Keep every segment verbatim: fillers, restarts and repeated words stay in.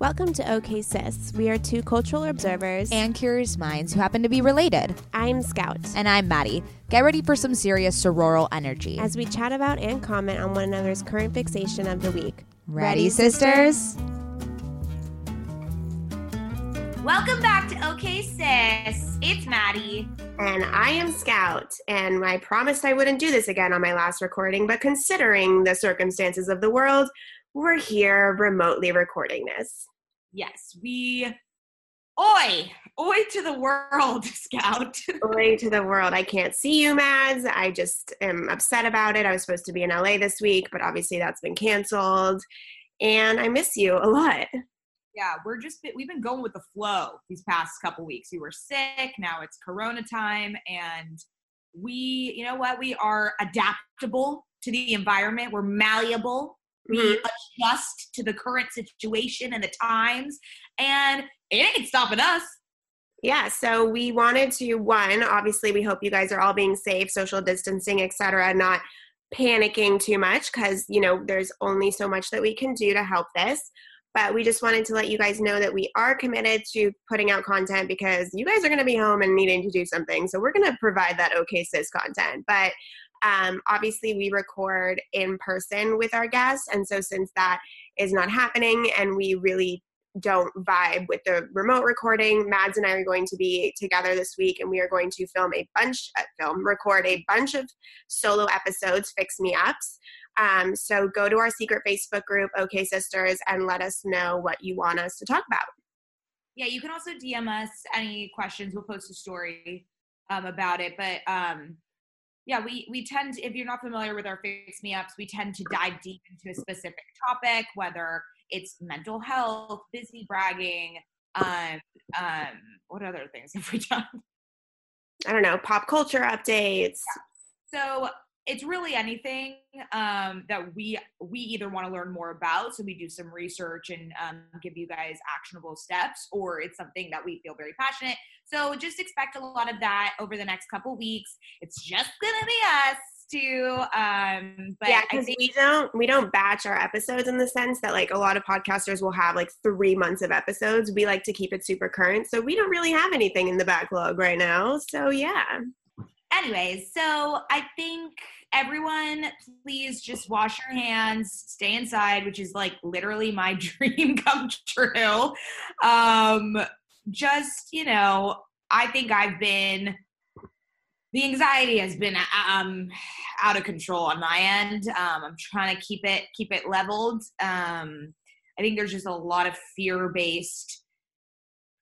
Welcome to OK Sis. We are two cultural observers and curious minds who happen to be related. I'm Scout. And I'm Maddie. Get ready for some serious sororal energy as we chat about and comment on one another's current fixation of the week. Ready, ready sisters? Welcome back to OK Sis. It's Maddie. And I am Scout. And I promised I wouldn't do this again on my last recording, but considering the circumstances of the world, we're here remotely recording this. Yes, we... Oi! Oi to the world, Scout. Oi to the world. I can't see you, Mads. I just am upset about it. I was supposed to be in L A this week, but obviously that's been canceled. And I miss you a lot. Yeah, we're just... We've been going with the flow these past couple weeks. You were sick. Now it's Corona time. And we... You know what? We are adaptable to the environment. We're malleable. We adjust to the current situation and the times, and it ain't stopping us. Yeah, so we wanted to, one, obviously we hope you guys are all being safe, social distancing, et cetera, not panicking too much because, you know, there's only so much that we can do to help this. But we just wanted to let you guys know that we are committed to putting out content because you guys are going to be home and needing to do something. So we're going to provide that OK Sis content. But Um, obviously we record in person with our guests. And so since that is not happening and we really don't vibe with the remote recording, Mads and I are going to be together this week and we are going to film a bunch of film, record a bunch of solo episodes, Fix Me Ups. Um, so go to our secret Facebook group, OK Sisters, and let us know what you want us to talk about. Yeah. You can also D M us any questions. We'll post a story, um, about it, but, um, yeah, we we tend to, if you're not familiar with our Fix Me Ups, we tend to dive deep into a specific topic, whether it's mental health, busy bragging, um, um, what other things have we done? I don't know, pop culture updates. Yeah. So it's really anything um, that we we either want to learn more about, so we do some research and um, give you guys actionable steps, or it's something that we feel very passionate. So just expect a lot of that over the next couple weeks. It's just gonna be us too. Um, but yeah, because we don't we don't batch our episodes in the sense that like a lot of podcasters will have like three months of episodes. We like to keep it super current, so we don't really have anything in the backlog right now. So yeah. Anyways, so I think everyone, please just wash your hands, stay inside, which is like literally my dream come true. Um, just, you know, I think I've been, the anxiety has been um, out of control on my end. Um, I'm trying to keep it, keep it leveled. Um, I think there's just a lot of fear-based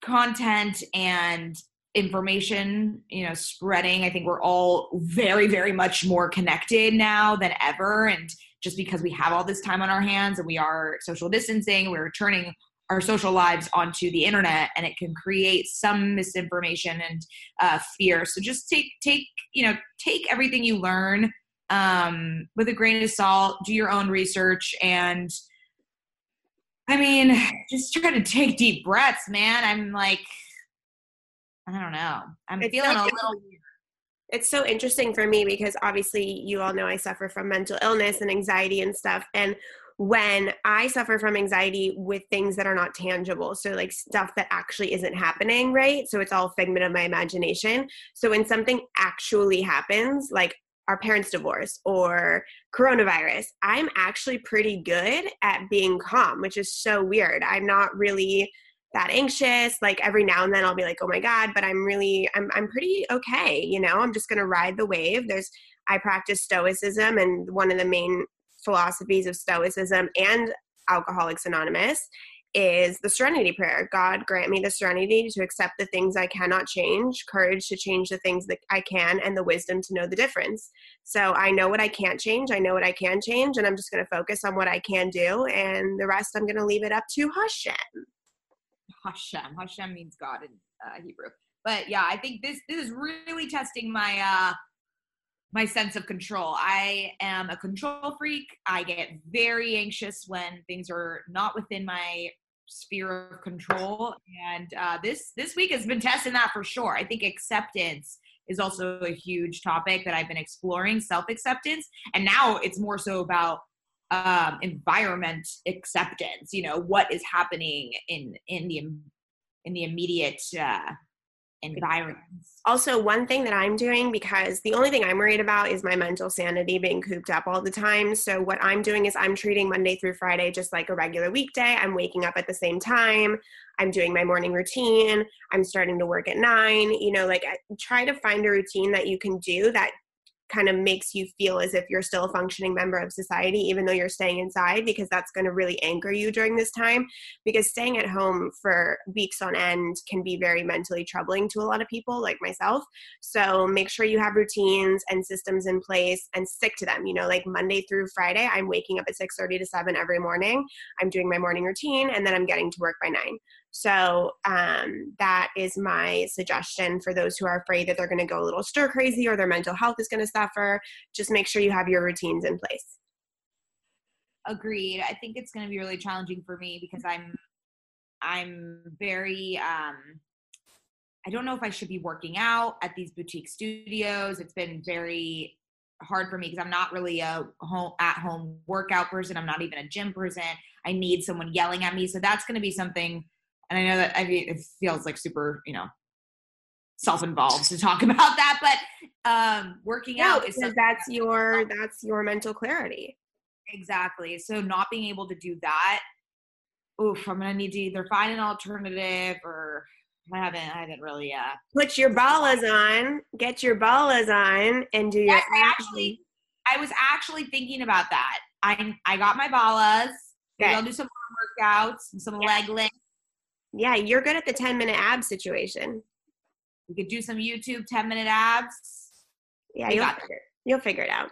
content and information, you know, spreading. I think we're all very, very much more connected now than ever. And just because we have all this time on our hands and we are social distancing, we're turning our social lives onto the internet, and it can create some misinformation and uh, fear. So just take, take, you know, take everything you learn um, with a grain of salt, do your own research, and I mean, just try to take deep breaths, man. I'm like, I don't know. I'm it's feeling so, a little weird. It's so interesting for me because obviously you all know I suffer from mental illness and anxiety and stuff. And when I suffer from anxiety with things that are not tangible, so like stuff that actually isn't happening, right? So it's all figment of my imagination. So when something actually happens, like our parents' divorce or coronavirus, I'm actually pretty good at being calm, which is so weird. I'm not really that anxious. Like every now and then I'll be like, oh my God, but I'm really, I'm I'm pretty okay. You know, I'm just going to ride the wave. There's, I practice stoicism, and one of the main philosophies of stoicism and Alcoholics Anonymous is the serenity prayer. God grant me the serenity to accept the things I cannot change, courage to change the things that I can, and the wisdom to know the difference. So I know what I can't change. I know what I can change, and I'm just going to focus on what I can do. And the rest, I'm going to leave it up to Hashem. Hashem. Hashem means God in uh, Hebrew. But yeah, I think this this is really testing my uh, my sense of control. I am a control freak. I get very anxious when things are not within my sphere of control, and uh, this this week has been testing that for sure. I think acceptance is also a huge topic that I've been exploring, self-acceptance, and now it's more so about um, environment acceptance. You know, what is happening in in the in the immediate. Uh, environments. Also, one thing that I'm doing, because the only thing I'm worried about is my mental sanity being cooped up all the time. So what I'm doing is I'm treating Monday through Friday just like a regular weekday. I'm waking up at the same time. I'm doing my morning routine. I'm starting to work at nine. You know, like try to find a routine that you can do that kind of makes you feel as if you're still a functioning member of society, even though you're staying inside, because that's going to really anchor you during this time, because staying at home for weeks on end can be very mentally troubling to a lot of people like myself. So make sure you have routines and systems in place and stick to them. You know, like Monday through Friday, I'm waking up at six thirty to seven every morning. I'm doing my morning routine and then I'm getting to work by nine. So um, that is my suggestion for those who are afraid that they're going to go a little stir crazy or their mental health is going to suffer. Just make sure you have your routines in place. Agreed. I think it's going to be really challenging for me because I'm, I'm very, um, I don't know if I should be working out at these boutique studios. It's been very hard for me because I'm not really a home at home workout person. I'm not even a gym person. I need someone yelling at me. So that's going to be something. And I know that I mean, it feels like super, you know, self-involved to talk about that, but um, working no, out is because that's your that's, that's your mental clarity. Exactly. So not being able to do that, oof, I'm gonna need to either find an alternative or I haven't I haven't really uh put your ballas on, get your ballas on, and do yes, your I actually I was actually thinking about that. I I got my ballas. Okay. I'll do some arm workouts and some yes. leg lifts. Yeah, you're good at the ten-minute ab situation. We could do some YouTube ten-minute abs. Yeah, you'll figure, you'll figure it out.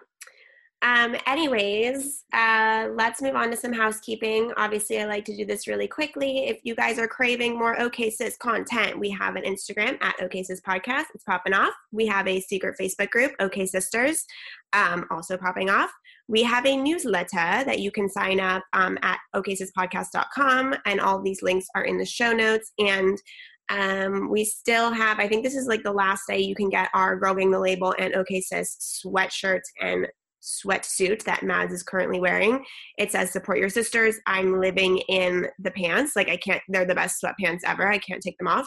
Um, anyways, uh, let's move on to some housekeeping. Obviously, I like to do this really quickly. If you guys are craving more OK Sis content, we have an Instagram at OK Sis Podcast. It's popping off. We have a secret Facebook group, OK Sisters, um, also popping off. We have a newsletter that you can sign up um, at O K Sis Podcast dot com, and all these links are in the show notes. And um, we still have, I think this is like the last day you can get our Girl Gang the Label and OK Sis sweatshirts and sweatsuit that Mads is currently wearing. It says support your sisters. I'm living in the pants. Like I can't, they're the best sweatpants ever. I can't take them off.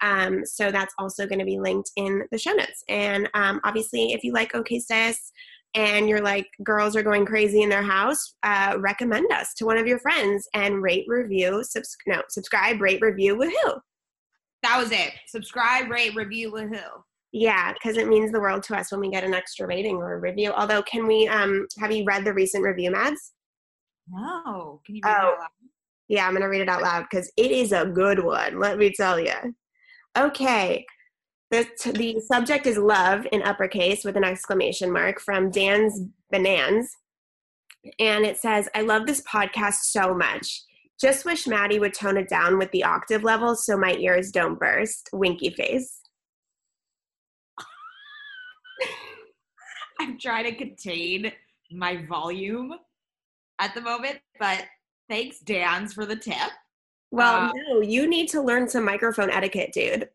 Um, so that's also going to be linked in the show notes. And um, obviously if you like OK Sis, and you're like, girls are going crazy in their house, uh, recommend us to one of your friends and rate, review, subs- no, subscribe, rate, review, woohoo. That was it. Subscribe, rate, review, woohoo. Yeah, because it means the world to us when we get an extra rating or a review. Although, can we, um, have you read the recent review, Mads? No. Can you read oh. it out loud? Yeah, I'm going to read it out loud because it is a good one, let me tell you. Okay. The, t- the subject is love in uppercase with an exclamation mark from Dan's Bananas. And it says, I love this podcast so much. Just wish Maddie would tone it down with the octave level so my ears don't burst. Winky face. I'm trying to contain my volume at the moment, but thanks, Dan's, for the tip. Well, um, no, you need to learn some microphone etiquette, dude.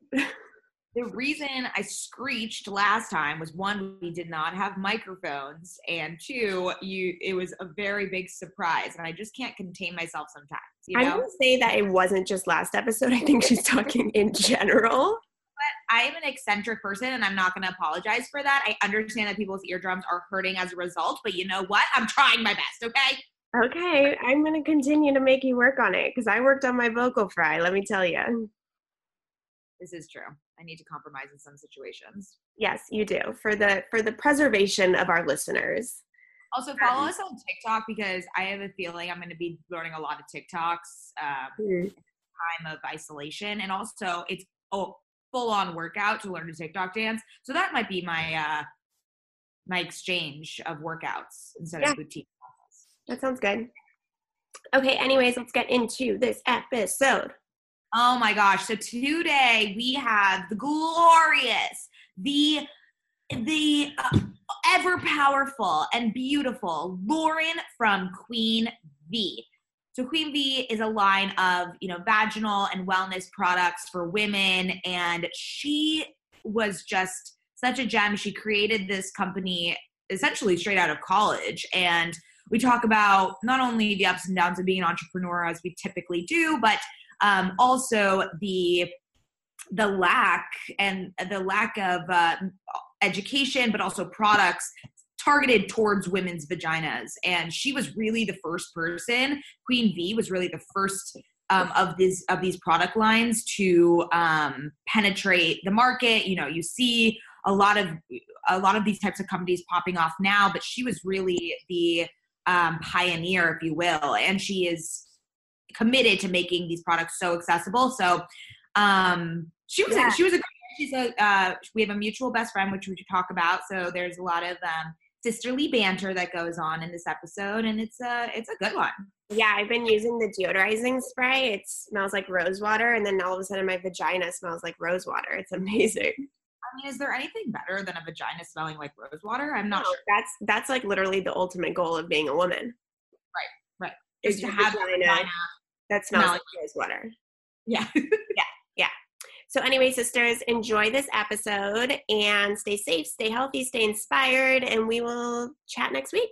The reason I screeched last time was, one, we did not have microphones, and two, you it was a very big surprise, and I just can't contain myself sometimes, you know? I'm going to say that it wasn't just last episode. I think she's talking in general. But I am an eccentric person, and I'm not going to apologize for that. I understand that people's eardrums are hurting as a result, but you know what? I'm trying my best, okay? Okay. I'm going to continue to make you work on it, because I worked on my vocal fry, let me tell you. This is true. I need to compromise in some situations. Yes, you do. For the for the preservation of our listeners. Also, follow um, us on TikTok because I have a feeling I'm going to be learning a lot of TikToks um, mm-hmm. in the time of isolation. And also, it's a full-on workout to learn to TikTok dance. So that might be my uh, my exchange of workouts instead yeah. of boutique classes. That sounds good. Okay, anyways, let's get into this episode. Oh my gosh. So today we have the glorious, the, the uh, ever powerful and beautiful Lauren from Queen V. So Queen V is a line of, you know, vaginal and wellness products for women. And she was just such a gem. She created this company essentially straight out of college. And we talk about not only the ups and downs of being an entrepreneur as we typically do, but Um, also the the lack and the lack of uh, education, but also products targeted towards women's vaginas. And she was really the first person. Queen V was really the first um, of these of these product lines to um, penetrate the market. You know, you see a lot of a lot of these types of companies popping off now, but she was really the um, pioneer, if you will, and she is committed to making these products so accessible. So um she was yeah. a, she was a she's a uh we have a mutual best friend, which we could talk about. So there's a lot of um sisterly banter that goes on in this episode, and it's a it's a good one. Yeah, I've been using the deodorizing spray. It smells like rose water, and then all of a sudden my vagina smells like rose water. It's amazing. I mean, is there anything better than a vagina smelling like rose water? I'm not no, sure. That's that's like literally the ultimate goal of being a woman. Right, right. Is to have vagina. vagina. That smells no. like rose water. Yeah. yeah. Yeah. So anyway, sisters, enjoy this episode and stay safe, stay healthy, stay inspired, and we will chat next week.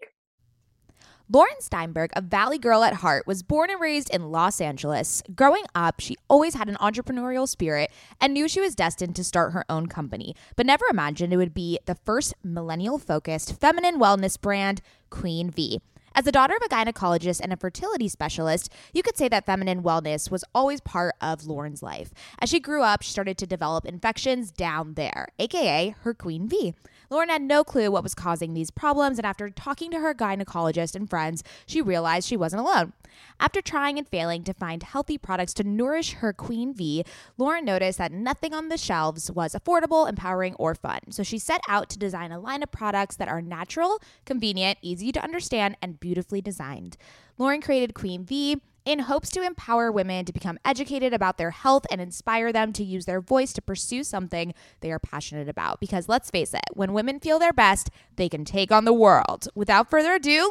Lauren Steinberg, a Valley girl at heart, was born and raised in Los Angeles. Growing up, she always had an entrepreneurial spirit and knew she was destined to start her own company, but never imagined it would be the first millennial-focused feminine wellness brand, Queen V. As the daughter of a gynecologist and a fertility specialist, you could say that feminine wellness was always part of Lauren's life. As she grew up, she started to develop infections down there, aka her Queen V. Lauren had no clue what was causing these problems, and after talking to her gynecologist and friends, she realized she wasn't alone. After trying and failing to find healthy products to nourish her Queen V, Lauren noticed that nothing on the shelves was affordable, empowering, or fun. So she set out to design a line of products that are natural, convenient, easy to understand, and beautiful. beautifully designed. Lauren created Queen V in hopes to empower women to become educated about their health and inspire them to use their voice to pursue something they are passionate about. Because let's face it, when women feel their best, they can take on the world. Without further ado,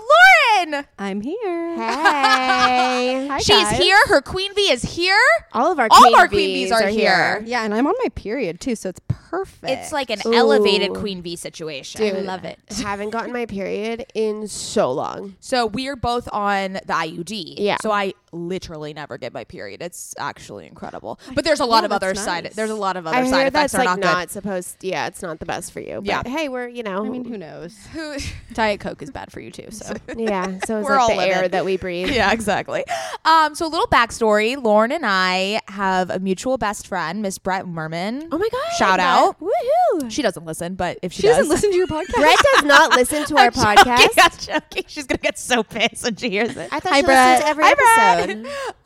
Lauren! I'm here. Hey. Hi, She's guys. Here. Her Queen V is here. All of our All Queen All our Queen V's, V's are, are here. here. Yeah, and I'm on my period too, so it's perfect. It's like an Ooh. elevated Queen V situation. Dude, I love it. I haven't gotten my period in so long. So we are both on the I U D. Yeah. So I literally never get my period. It's actually incredible. But there's a lot oh, of other nice. side there's a lot of other I side effects that's are like not, not good. supposed to, yeah, it's not the best for you. But yeah. hey, we're, you know, I mean, who knows? Who Diet Coke is bad for you too, so. Yeah, so it's we're like all the living. air that we breathe. Yeah, exactly. Um so a little backstory, Lauren and I have a mutual best friend, Miss Brett Merman. Oh my god. Shout out. Woohoo. She doesn't listen, but if she, she does. She doesn't listen to your podcast. Brett does not listen to I'm our joking, podcast. I'm joking. She's going to get so pissed when she hears it. I thought Hi, she Brett. listened to every Hi, episode. Brett.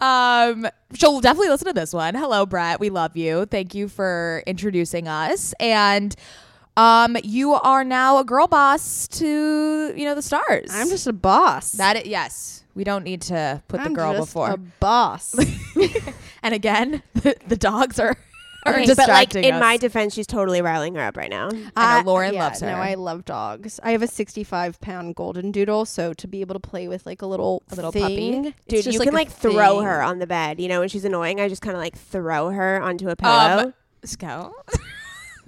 um she'll definitely listen to this one. Hello, Brett, we love you. Thank you for introducing us. And um you are now a girl boss to, you know, the stars. I'm just a boss. That it, yes, we don't need to put I'm the girl just before a boss. And again, the, the dogs are are okay, distracting but like us. In my defense, she's totally riling her up right now. I know Lauren uh, yeah, loves her. No, I love dogs. I have a sixty-five pound golden doodle, so to be able to play with like a little a little thing, puppy, dude, you like can like thing. throw her on the bed. You know, when she's annoying, I just kind of like throw her onto a pillow. Um, Scout.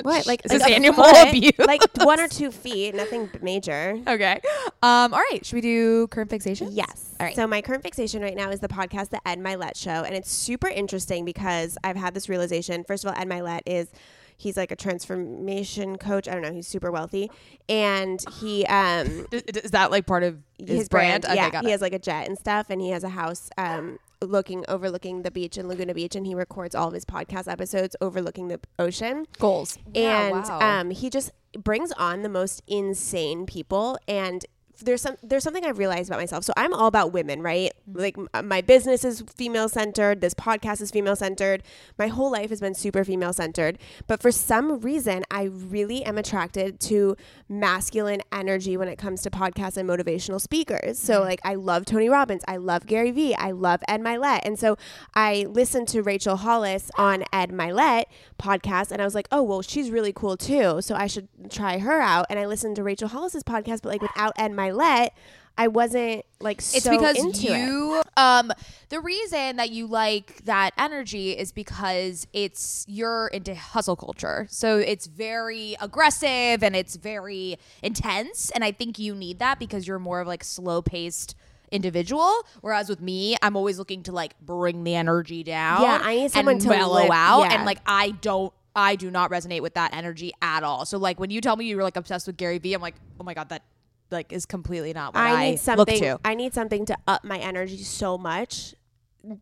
What? Like, is like this animal abuse? Like one or two feet, nothing major. Okay. Um, all right. Should we do current fixations? Yes. All right. So my current fixation right now is the podcast, The Ed Mylett Show. And it's super interesting because I've had this realization. First of all, Ed Mylett is, he's like a transformation coach. I don't know. He's super wealthy. And he... Um, is, is that like part of his, his brand? brand? Yeah. Okay, got he it. has like a jet and stuff. And he has a house... Um, looking overlooking the beach in Laguna Beach, and he records all of his podcast episodes overlooking the ocean. Goals. And yeah, wow. um he just brings on the most insane people, and there's some there's something I've realized about myself. So I'm all about women, right? Like my business is female centered. This podcast is female centered. My whole life has been super female centered. But for some reason, I really am attracted to masculine energy when it comes to podcasts and motivational speakers. So like I love Tony Robbins. I love Gary Vee. I love Ed Mylett. And so I listened to Rachel Hollis on Ed Mylett podcast and I was like, oh, well, she's really cool too. So I should try her out. And I listened to Rachel Hollis's podcast, but like without Ed Mylett, I wasn't like so into it. It's because you, um, the reason that you like that energy is because it's, you're into hustle culture. So it's very aggressive and it's very intense. And I think you need that because you're more of like slow paced individual, whereas with me, I'm always looking to like bring the energy down. Yeah, I need someone to mellow out, yeah. And like I don't, I do not resonate with that energy at all. So like when you tell me you were like obsessed with Gary Vee, I'm like, oh my god, that like is completely not what I, I need something, look to. I need something to up my energy so much.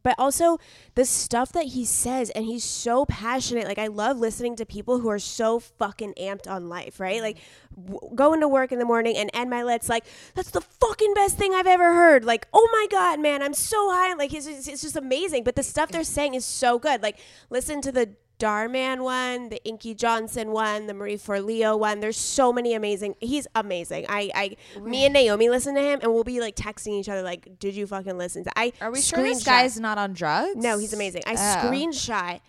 But also the stuff that he says, and he's so passionate. Like I love listening to people who are so fucking amped on life, right? Like w- going to work in the morning and Ed Mylett's like, that's the fucking best thing I've ever heard. Like, oh my God, man, I'm so high. Like it's, it's just amazing. But the stuff they're saying is so good. Like listen to the Darman one, the Inky Johnson one, the Marie Forleo one. There's so many amazing. He's amazing. I, I, right. Me and Naomi listen to him, and we'll be like texting each other, like, "Did you fucking listen to?" I are we screenshot. Sure this guy's not on drugs? No, he's amazing. I oh. screenshot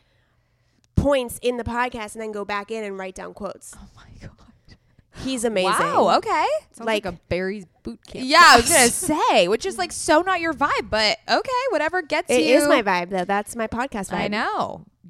points in the podcast and then go back in and write down quotes. Oh my god. He's amazing. Wow, okay. Sounds like, like a Barry's boot camp. Yeah, I was going to say, which is like so not your vibe, but okay, whatever gets it you. It is my vibe, though. That's my podcast vibe. I know.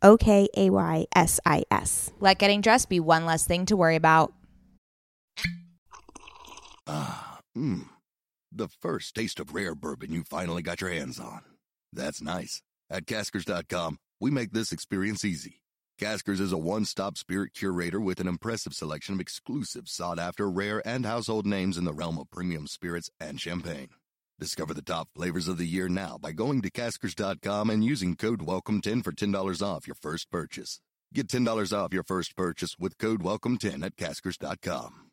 O K A Y S I S. Let getting dressed be one less thing to worry about. Ah, mmm. The first taste of rare bourbon you finally got your hands on. That's nice. At Caskers dot com, we make this experience easy. Caskers is a one-stop spirit curator with an impressive selection of exclusive, sought-after, rare, and household names in the realm of premium spirits and champagne. Discover the top flavors of the year now by going to Caskers dot com and using code welcome ten for ten dollars off your first purchase. Get ten dollars off your first purchase with code welcome ten at Caskers dot com.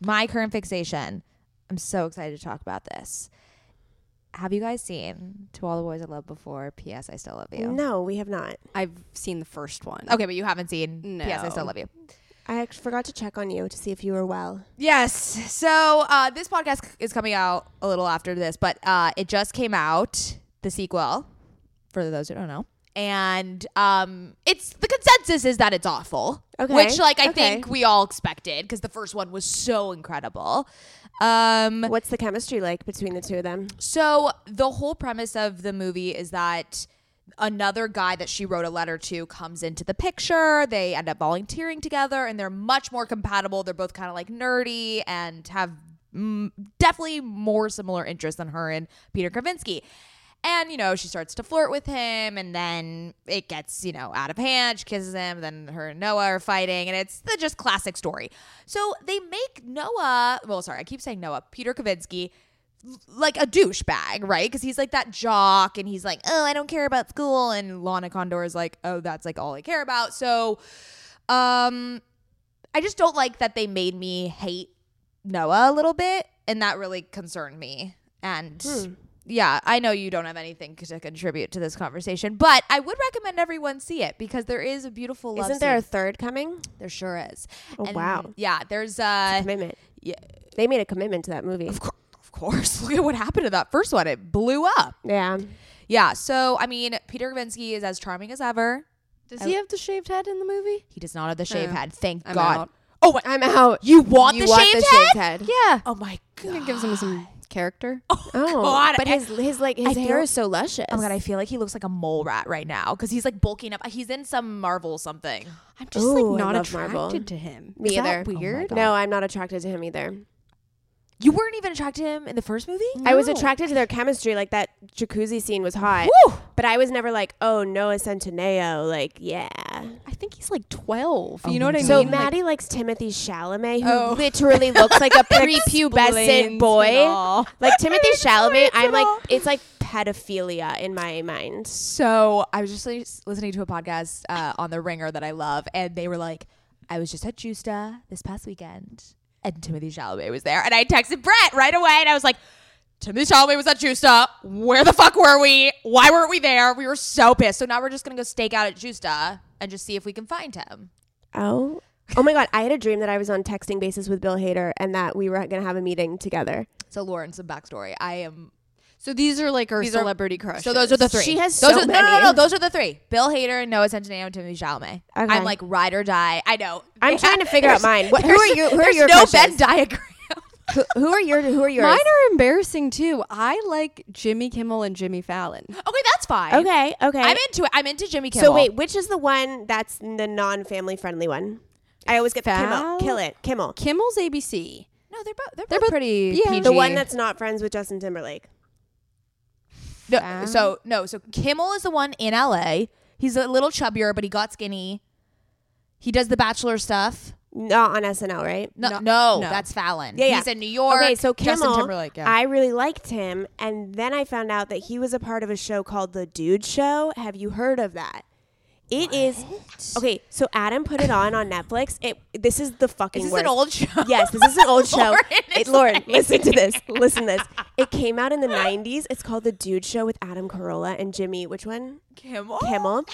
My current fixation. I'm so excited to talk about this. Have you guys seen To All the Boys I Loved Before, P S I Still Love You? No, we have not. I've seen the first one. Okay, but you haven't seen no. P S I Still Love You. I forgot to check on you to see if you were well. Yes. So uh, this podcast is coming out a little after this, but uh, it just came out, the sequel, for those who don't know. And um, it's the consensus is that it's awful, okay. which like I okay. think we all expected because the first one was so incredible. Um, What's the chemistry like between the two of them? So the whole premise of the movie is that another guy that she wrote a letter to comes into the picture. They end up volunteering together and they're much more compatible. They're both kind of like nerdy and have mm, definitely more similar interests than her and Peter Kavinsky. And, you know, she starts to flirt with him and then it gets, you know, out of hand. She kisses him. Then her and Noah are fighting and it's the just classic story. So they make Noah, well, sorry, I keep saying Noah, Peter Kavinsky, like a douchebag, right? Because he's like that jock and he's like, oh, I don't care about school. And Lana Condor is like, oh, that's like all I care about. So um, I just don't like that they made me hate Noah a little bit. And that really concerned me. And... Hmm. Yeah, I know you don't have anything to contribute to this conversation, but I would recommend everyone see it because there is a beautiful love Isn't there scene. A third coming? There sure is. Oh, and wow. Yeah, there's uh, a commitment. Yeah. They made a commitment to that movie. Of, co- of course. Look at what happened to that first one. It blew up. Yeah. Yeah, so, I mean, Peter Kavinsky is as charming as ever. Does I, he have the shaved head in the movie? He does not have the shaved uh, head. Thank I'm God. Out. Oh, I'm out. You want you the, want shaved, the head? shaved head? Yeah. Oh, my God. It gives him some... character. Oh, oh God. But his his like his I hair feel, is so luscious. Oh my God, I feel like he looks like a mole rat right now because he's like bulking up. He's in some Marvel something. I'm just Ooh, like not attracted Marvel. to him. Me is either. That weird. Oh no, I'm not attracted to him either. You weren't even attracted to him in the first movie? No. I was attracted to their chemistry. Like that jacuzzi scene was hot. Woo! But I was never like, oh, Noah Centineo. Like, yeah. I think he's like twelve. Oh, you know what I mean? So Maddie like, likes Timothée Chalamet, who oh. literally looks like a prepubescent boy. Like Timothée Chalamet, I'm like, it's like pedophilia in my mind. So I was just listening to a podcast uh, on The Ringer that I love. And they were like, I was just at Juista this past weekend. And Timothée Chalamet was there. And I texted Brett right away. And I was like, Timothée Chalamet was at Juista. Where the fuck were we? Why weren't we there? We were so pissed. So now we're just going to go stake out at Juista and just see if we can find him. Oh. Oh, my God. I had a dream that I was on texting basis with Bill Hader and that we were going to have a meeting together. So, Lauren, some backstory. I am... So these are like our celebrity crushes. So those are the three. She has those so are, many. No, no, no, no. Those are the three. Bill Hader and Noah Centineo and Timothée Chalamet. Okay. I'm like ride or die. I know. I'm trying to figure out mine. What, who are you? Who are your crushes? There's no Venn diagram. Who, who are your? Who are yours? Mine are embarrassing too. I like Jimmy Kimmel and Jimmy Fallon. Okay, that's fine. Okay, okay. I'm into it. I'm into Jimmy Kimmel. So wait, which is the one that's the non-family friendly one? I always get Fallon? Kimmel. Kill it, Kimmel. Kimmel's A B C. No, they're both. They're, they're both pretty. Yeah. P G. The one that's not friends with Justin Timberlake. No, um. so no, so Kimmel is the one in L A. He's a little chubbier, but he got skinny. He does the Bachelor stuff. Not on S N L, right? No, no, no, no. That's Fallon. Yeah, yeah, he's in New York. Okay, so Kimmel, Justin Timberlake, yeah. I really liked him, and then I found out that he was a part of a show called The Dude Show. Have you heard of that? It what? is okay. So Adam put it on on Netflix. It this is the fucking. Is this worst. An old show? Yes, this is an old Lauren show. It, Lauren, like listen to this. Listen to this. It came out in the nineties. It's called The Dude Show with Adam Carolla and Jimmy. Which one? Kimmel. Kimmel.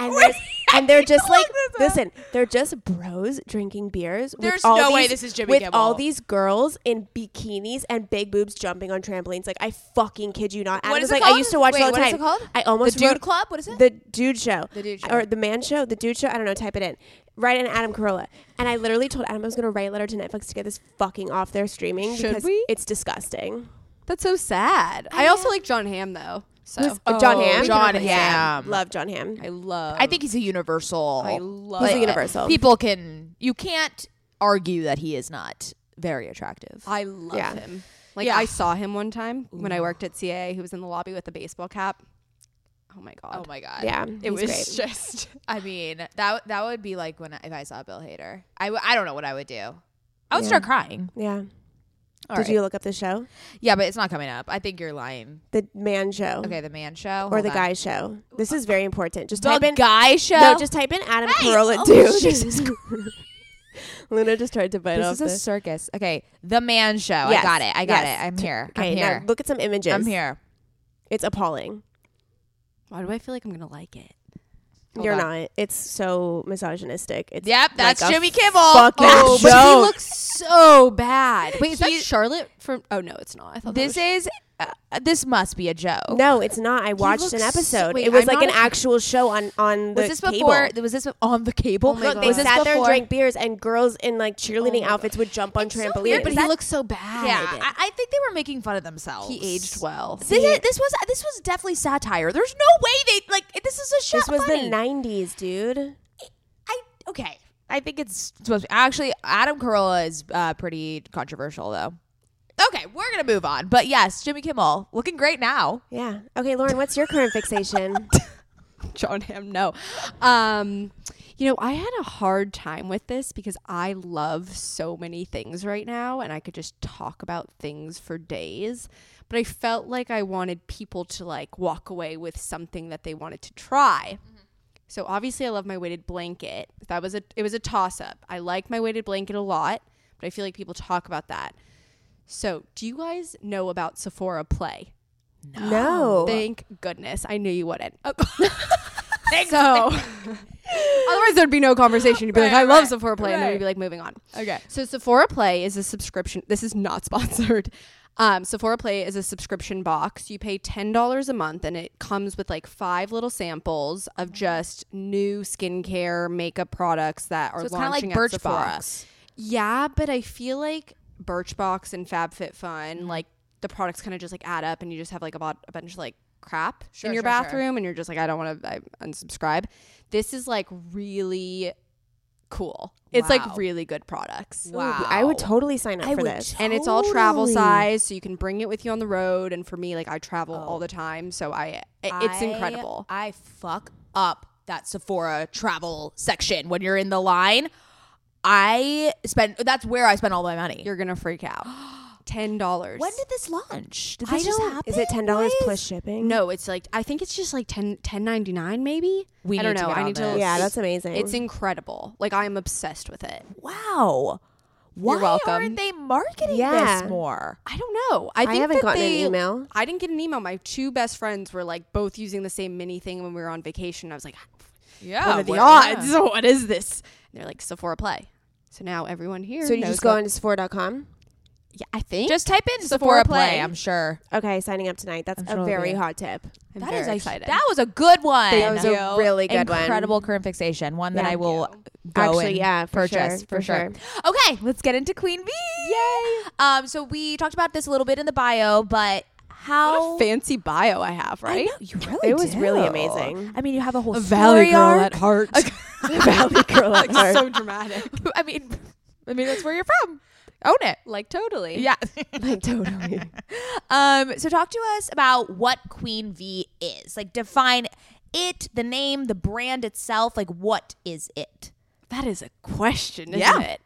And there's, and they're just like, listen, they're just bros drinking beers. There's no these, way this is Jimmy with Kimmel. With all these girls in bikinis and big boobs jumping on trampolines. Like, I fucking kid you not. Adam what is was it like, called? I used to watch Wait, it all the time. What is it called? I almost The Dude wrote, Club? What is it? The Dude Show. The Dude Show. Or The Man Show. The Dude Show. I don't know. Type it in. Right in Adam Carolla. And I literally told Adam I was going to write a letter to Netflix to get this fucking off their streaming. Should because we? It's disgusting. That's so sad. I, I also like John Hamm, though. So. Oh, John Hamm. John Hamm. Love John Hamm. I love. I think he's a universal. I love. He's a universal. People can. You can't argue that he is not very attractive. I love yeah. him. Like yeah. I saw him one time Ooh. when I worked at C A A. He was in the lobby with a baseball cap. Oh my God. Oh my God. Yeah. It was great. Just. I mean that that would be like when I, if I saw Bill Hader. I w- I don't know what I would do. I would yeah. start crying. Yeah. All Did right. you look up the show? Yeah, but it's not coming up. I think you're lying. The Man Show. Okay, The Man Show. Or Hold The on. Guy Show. This is very important. Just the type in. The Guy Show? No, just type in Adam hey. Carolla, oh, dude. Jesus Christ. Luna just tried to bite this off this. This is a circus. Okay, The Man Show. Yes. I got it. I got yes. it. I'm here. Okay, I'm here. Now look at some images. I'm here. It's appalling. Why do I feel like I'm going to like it? Hold You're on. Not. It's so misogynistic. It's yep, that's like Jimmy Kimmel. Fuck oh, that show. But he looks so bad. Wait, is he, that Charlotte from? Oh no, it's not. I thought this that was is Uh, this must be a joke. No, it's not. I watched an episode. Wait, it was I'm like an actual show on on the was this cable. Before, was this on the cable? Oh Look, they sat before? there and drank beers, and girls in like cheerleading oh outfits would jump on it's trampolines. So weird, but that, he looked so bad. Yeah, I, I think they were making fun of themselves. He aged well. This, this was this was definitely satire. There's no way they like this is a show. This was funny. The nineties, dude. I, I okay. I think it's supposed to be. Actually, Adam Carolla is uh, pretty controversial though. Okay, we're going to move on. But yes, Jimmy Kimmel, looking great now. Yeah. Okay, Lauren, what's your current fixation? John Hamm, no. Um, you know, I had a hard time with this because I love so many things right now, and I could just talk about things for days. But I felt like I wanted people to, like, walk away with something that they wanted to try. Mm-hmm. So obviously I love my weighted blanket. That was a, it was a toss-up. I like my weighted blanket a lot, but I feel like people talk about that. So, do you guys know about Sephora Play? No. no. Thank goodness. I knew you wouldn't. Oh. Thanks. So, otherwise there'd be no conversation. You'd be right, like, I right, love Sephora Play. Right. And then you'd be like, moving on. Okay. So, Sephora Play is a subscription. This is not sponsored. Um, Sephora Play is a subscription box. You pay ten dollars a month, and it comes with like five little samples of just new skincare, makeup products that are so it's launching like at Sephora. Yeah, but I feel like Birchbox and FabFitFun, like the products kind of just like add up, and you just have like a, bot- a bunch of like crap sure, in your sure, bathroom sure. and you're just like, I don't want to unsubscribe. This is like really cool. Wow. It's like really good products. Wow. Ooh, I would totally sign up I for this. Totally. And it's all travel size, so you can bring it with you on the road. And for me, like I travel oh. all the time, so I, it, I it's incredible. I fuck up that Sephora travel section when you're in the line. I spend, that's where I spend all my money. You're going to freak out. ten dollars. When did this launch? Did this I just happen? Is it ten dollars is? Plus shipping? No, it's like, I think it's just like ten ninety-nine maybe. We I don't know. I need to. Yeah, that's amazing. It's incredible. Like I'm obsessed with it. Wow. Why You're welcome. aren't they marketing yeah. this more? I don't know. I, think I haven't that gotten they, an email. I didn't get an email. My two best friends were like both using the same mini thing when we were on vacation. I was like, yeah, what are the what, odds? Yeah. What is this? And they're like, Sephora Play. So now everyone here So you knows just go into Sephora dot com? Yeah, I think. Just type in Sephora, Sephora Play, Play, I'm sure. Okay, signing up tonight. That's I'm a sure very hot tip. I'm that is excited. That was a good one. That was a really good Incredible one. Incredible current fixation. One yeah, that I will go Actually, and yeah, for purchase. Sure, for, for sure. sure. Okay, let's get into Queen V. Yay. Um, so we talked about this a little bit in the bio, but... How what a fancy bio I have, right? I know, you really It do. was really amazing. I mean, you have a whole a valley girl arc. at heart. A valley girl at heart. So dramatic. I mean, I mean that's where you're from. Own it. Like totally. Yeah. Like totally. um, so talk to us about what Queen V is. Like define it, the name, the brand itself. Like what is it? That is a question, isn't yeah. it?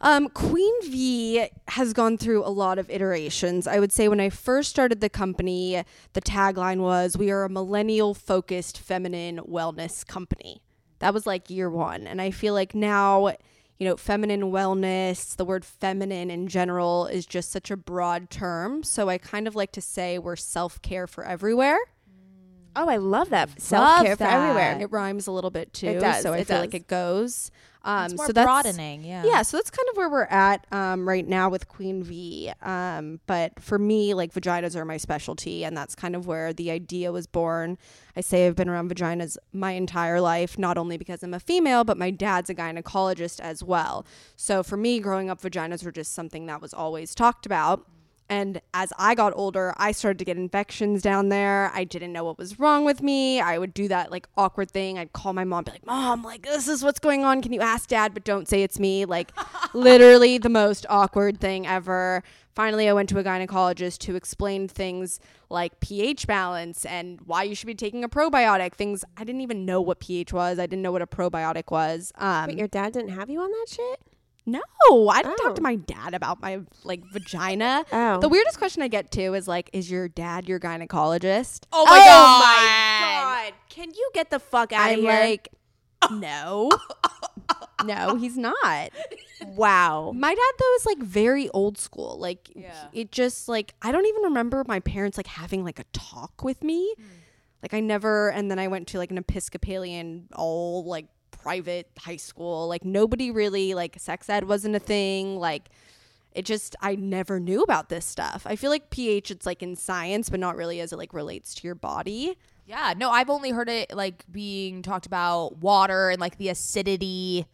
Um, Queen V has gone through a lot of iterations. I would say when I first started the company, the tagline was, we are a millennial-focused feminine wellness company. That was like year one. And I feel like now, you know, feminine wellness, the word feminine in general is just such a broad term. So I kind of like to say we're self-care for everywhere. Oh, I love that. Self-care for everywhere. It rhymes a little bit too. It does. So I feel like it goes. Um, it's more so that's, broadening. Yeah. Yeah. So that's kind of where we're at um, right now with Queen V. Um, but for me, like vaginas are my specialty. And that's kind of where the idea was born. I say I've been around vaginas my entire life, not only because I'm a female, but my dad's a gynecologist as well. So for me, growing up, vaginas were just something that was always talked about. And as I got older, I started to get infections down there. I didn't know what was wrong with me. I would do that like awkward thing. I'd call my mom, be like, Mom, like this is what's going on. Can you ask Dad? But don't say it's me. Like literally the most awkward thing ever. Finally, I went to a gynecologist who explained things like pH balance and why you should be taking a probiotic. Things I didn't even know what pH was. I didn't know what a probiotic was. Um, Wait, your dad didn't have you on that shit? No, I didn't oh. talk to my dad about my, like, vagina. Oh. The weirdest question I get, too, is, like, is your dad your gynecologist? Oh, my oh God. my God. Can you get the fuck out I'm of here? I'm like, no. No, he's not. Wow. My dad, though, is, like, very old school. Like, yeah. it just, like, I don't even remember my parents, like, having, like, a talk with me. Mm. Like, I never, and then I went to, like, an Episcopalian all, like, private high school, like nobody really, like sex ed wasn't a thing, like It just, I never knew about this stuff. I feel like pH, it's like in science, but not really as it like relates to your body. Yeah, no, I've only heard it like being talked about water and like the acidity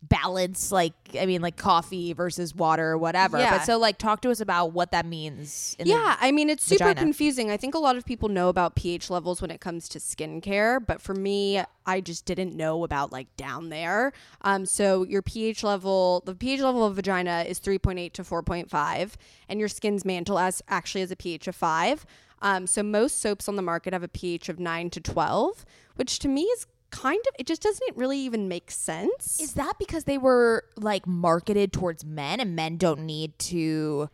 balance, like, I mean, like coffee versus water or whatever. Yeah. But so like talk to us about what that means. In yeah, I mean, it's super vagina. confusing. I think a lot of people know about pH levels when it comes to skincare, but for me, I just didn't know about like down there. Um, so your pH level, the pH level of vagina is three point eight to four point five, and your skin's mantle as actually has a pH of five. Um, so most soaps on the market have a pH of nine to twelve, which to me is kind of, it just doesn't really even make sense. Is that because they were like marketed towards men and men don't need to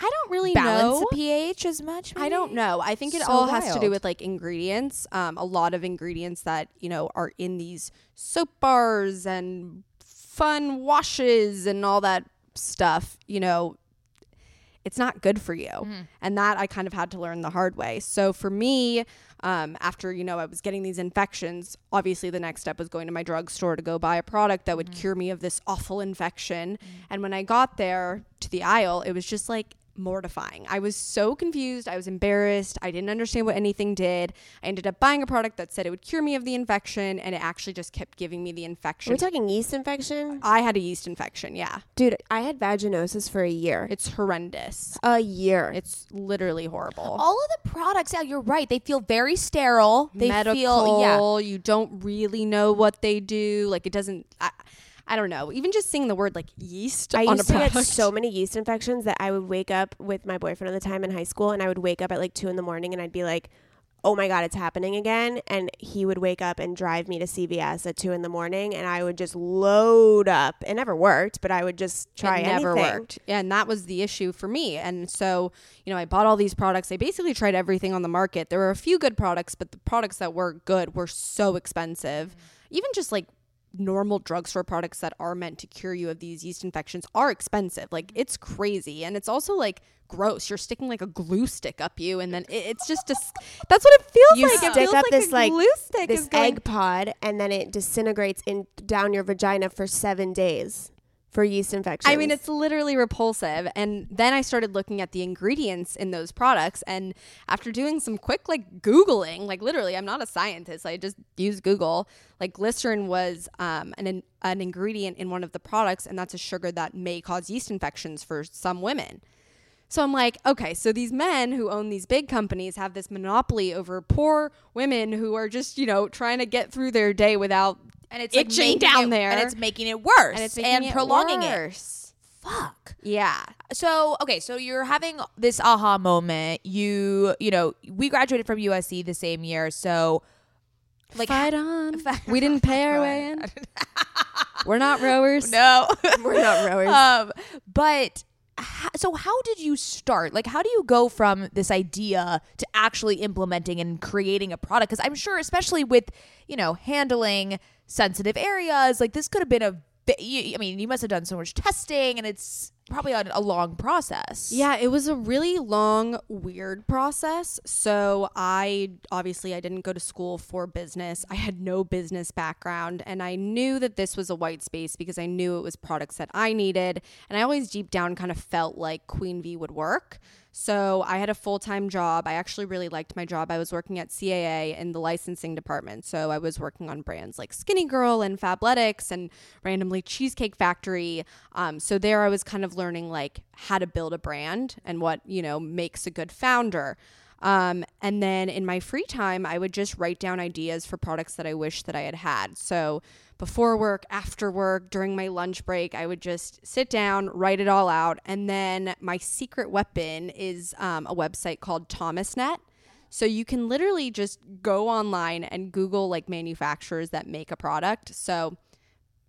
I don't really balance know. the pH as much? Maybe? I don't know. I think it so all wild. has to do with like ingredients. Um, a lot of ingredients that, you know, are in these soap bars and fun washes and all that stuff, you know, it's not good for you. Mm-hmm. And that I kind of had to learn the hard way. So for me, um, after, you know, I was getting these infections, obviously the next step was going to my drugstore to go buy a product that would mm-hmm. cure me of this awful infection. Mm-hmm. And when I got there to the aisle, it was just like mortifying. I was so confused. I was embarrassed. I didn't understand what anything did. I ended up buying a product that said it would cure me of the infection, and it actually just kept giving me the infection. Are we talking yeast infection? I had a yeast infection, yeah. Dude, I had vaginosis for a year. It's horrendous. A year. It's literally horrible. All of the products, yeah, you're right. They feel very sterile. They Medical, feel, yeah. You don't really know what they do. Like, it doesn't... I, I don't know. Even just seeing the word like yeast I on used a product. To get so many yeast infections that I would wake up with my boyfriend at the time in high school, and I would wake up at like two in the morning, and I'd be like, "Oh my God, it's happening again!" And he would wake up and drive me to C V S at two in the morning, and I would just load up. It never worked, but I would just try. It never anything. worked. Yeah, and that was the issue for me. And so, you know, I bought all these products. I basically tried everything on the market. There were a few good products, but the products that were good were so expensive. Mm-hmm. Even just like normal drugstore products that are meant to cure you of these yeast infections are expensive. Like, it's crazy. And it's also like gross. You're sticking like a glue stick up you, and then it, it's just a, that's what it feels you like. You stick feels up like this like glue stick this going- egg pod, and then it disintegrates in down your vagina for seven days. For yeast infections. I mean, it's literally repulsive. And then I started looking at the ingredients in those products. And after doing some quick, like, Googling, like, literally, I'm not a scientist. I just use Google. Like, glycerin was um, an, an ingredient in one of the products, and that's a sugar that may cause yeast infections for some women. So I'm like, okay, so these men who own these big companies have this monopoly over poor women who are just, you know, trying to get through their day without... And it's itching like down it, there. And it's making it worse. And it's making and it prolonging worse. it. Fuck. Yeah. So, okay. So you're having this aha moment. You, you know, we graduated from U S C the same year. So, like, fight on. Fight we didn't pay our way in. We're not rowers. No. We're not rowers. Um, but so how did you start? Like, how do you go from this idea to actually implementing and creating a product? Because I'm sure, especially with, you know, handling sensitive areas, like this could have been a bit, you, I mean, you must have done so much testing, and it's probably a, a long process. Yeah, it was a really long, weird process. So I, obviously, I didn't go to school for business. I had no business background, and I knew that this was a white space because I knew it was products that I needed. And I always deep down kind of felt like Queen V would work. So I had a full-time job. I actually really liked my job. I was working at C A A in the licensing department. So I was working on brands like Skinny Girl and Fabletics and randomly Cheesecake Factory. Um, so there I was kind of learning like how to build a brand and what, you know, makes a good founder. Um, and then in my free time, I would just write down ideas for products that I wish that I had had. So before work, after work, during my lunch break, I would just sit down, write it all out. And then my secret weapon is um, a website called Thomasnet. So you can literally just go online and Google like manufacturers that make a product. So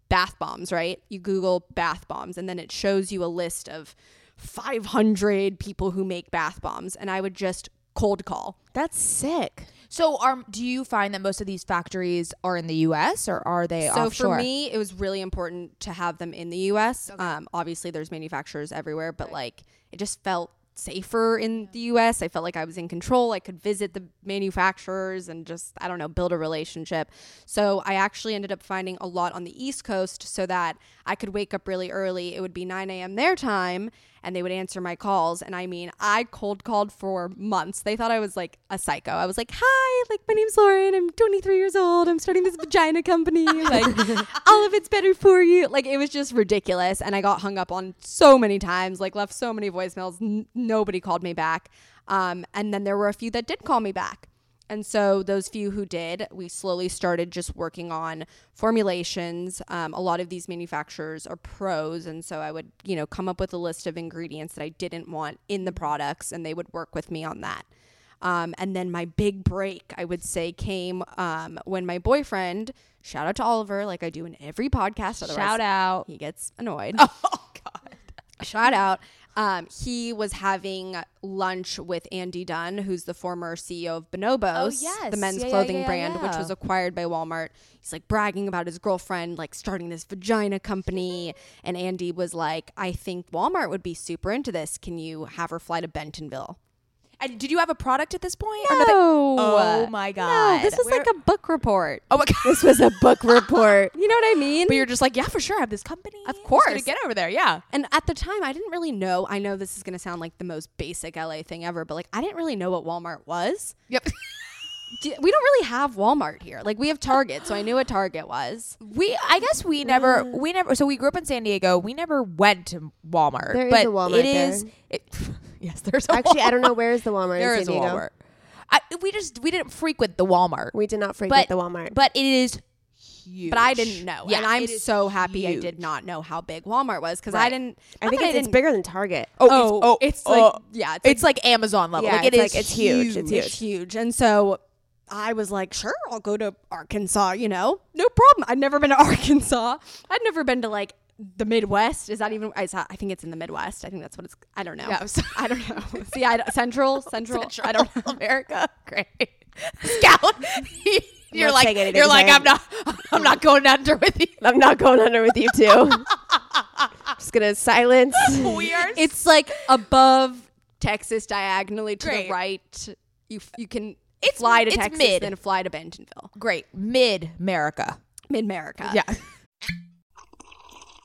bath bombs, right? You Google bath bombs, and then it shows you a list of five hundred people who make bath bombs. And I would just cold call. That's sick. So are, do you find that most of these factories are in the U S or are they so offshore? So for me, it was really important to have them in the U S. Okay. Um, obviously, there's manufacturers everywhere, but right. like it just felt safer in yeah. the U S. I felt like I was in control. I could visit the manufacturers and just, I don't know, build a relationship. So I actually ended up finding a lot on the East Coast so that I could wake up really early. It would be nine a.m. their time. and they would answer my calls. And I mean, I cold called for months. They thought I was like a psycho. I was like, hi, like my name's Lauren. I'm twenty-three years old. I'm starting this vagina company. Like all of it's better for you. Like it was just ridiculous. And I got hung up on so many times, like left so many voicemails. N- nobody called me back. Um, and then there were a few that did call me back. And so those few who did, we slowly started just working on formulations. Um, a lot of these manufacturers are pros. And so I would, you know, come up with a list of ingredients that I didn't want in the products, and they would work with me on that. Um, and then my big break, I would say, came um, when my boyfriend, shout out to Oliver, like I do in every podcast. Otherwise, shout out. He gets annoyed. Oh, God. Shout out. Um, he was having lunch with Andy Dunn, who's the former C E O of Bonobos, oh, yes. the men's yeah, clothing yeah, yeah, brand, yeah. which was acquired by Walmart. He's like bragging about his girlfriend, like starting this vagina company. And Andy was like, I think Walmart would be super into this. Can you have her fly to Bentonville? And did you have a product at this point? No. Oh, my God. No, this was Where? like a book report. Oh, my God. This was a book report. You know what I mean? But you're just like, yeah, for sure. I have this company. Of course. I'm just gonna get over there. Yeah. And at the time, I didn't really know. I know this is going to sound like the most basic L A thing ever, but like, I didn't really know what Walmart was. Yep. We don't really have Walmart here. Like, we have Target, so I knew what Target was. We, I guess we never, we never, so we grew up in San Diego. We never went to Walmart. There but is a Walmart it there. Is, it, yes, there's a Actually, Walmart. I don't know where is the Walmart there in San Diego. There is a Walmart. I, we just, we didn't frequent the Walmart. We did not frequent but, the Walmart. But it is huge. But I didn't know. Yeah, and I'm so happy huge. I did not know how big Walmart was because right. I didn't. I think it's, I didn't, it's bigger than Target. Oh, oh, oh it's oh, like, oh, yeah. It's, it's like, like Amazon level. Yeah, like, it it's is like, it's huge. huge. It's huge. It's huge. And so I was like, sure, I'll go to Arkansas, you know, no problem. I'd never been to Arkansas. I'd never been to like the Midwest. Is that even, is that, I think it's in the Midwest. I think that's what it's, I don't know. Yeah, I don't know. See, I, Central, Central, Central, I don't know. America. Great. Scout. You're like, you're different. like, I'm not, I'm not going under with you. I'm not going under with you too. Just going to silence. We are it's like above Texas diagonally to Great. the right. You, you can. It's fly to it's Texas mid. Then fly to Bentonville. Great. Mid-America. Mid-America. Yeah.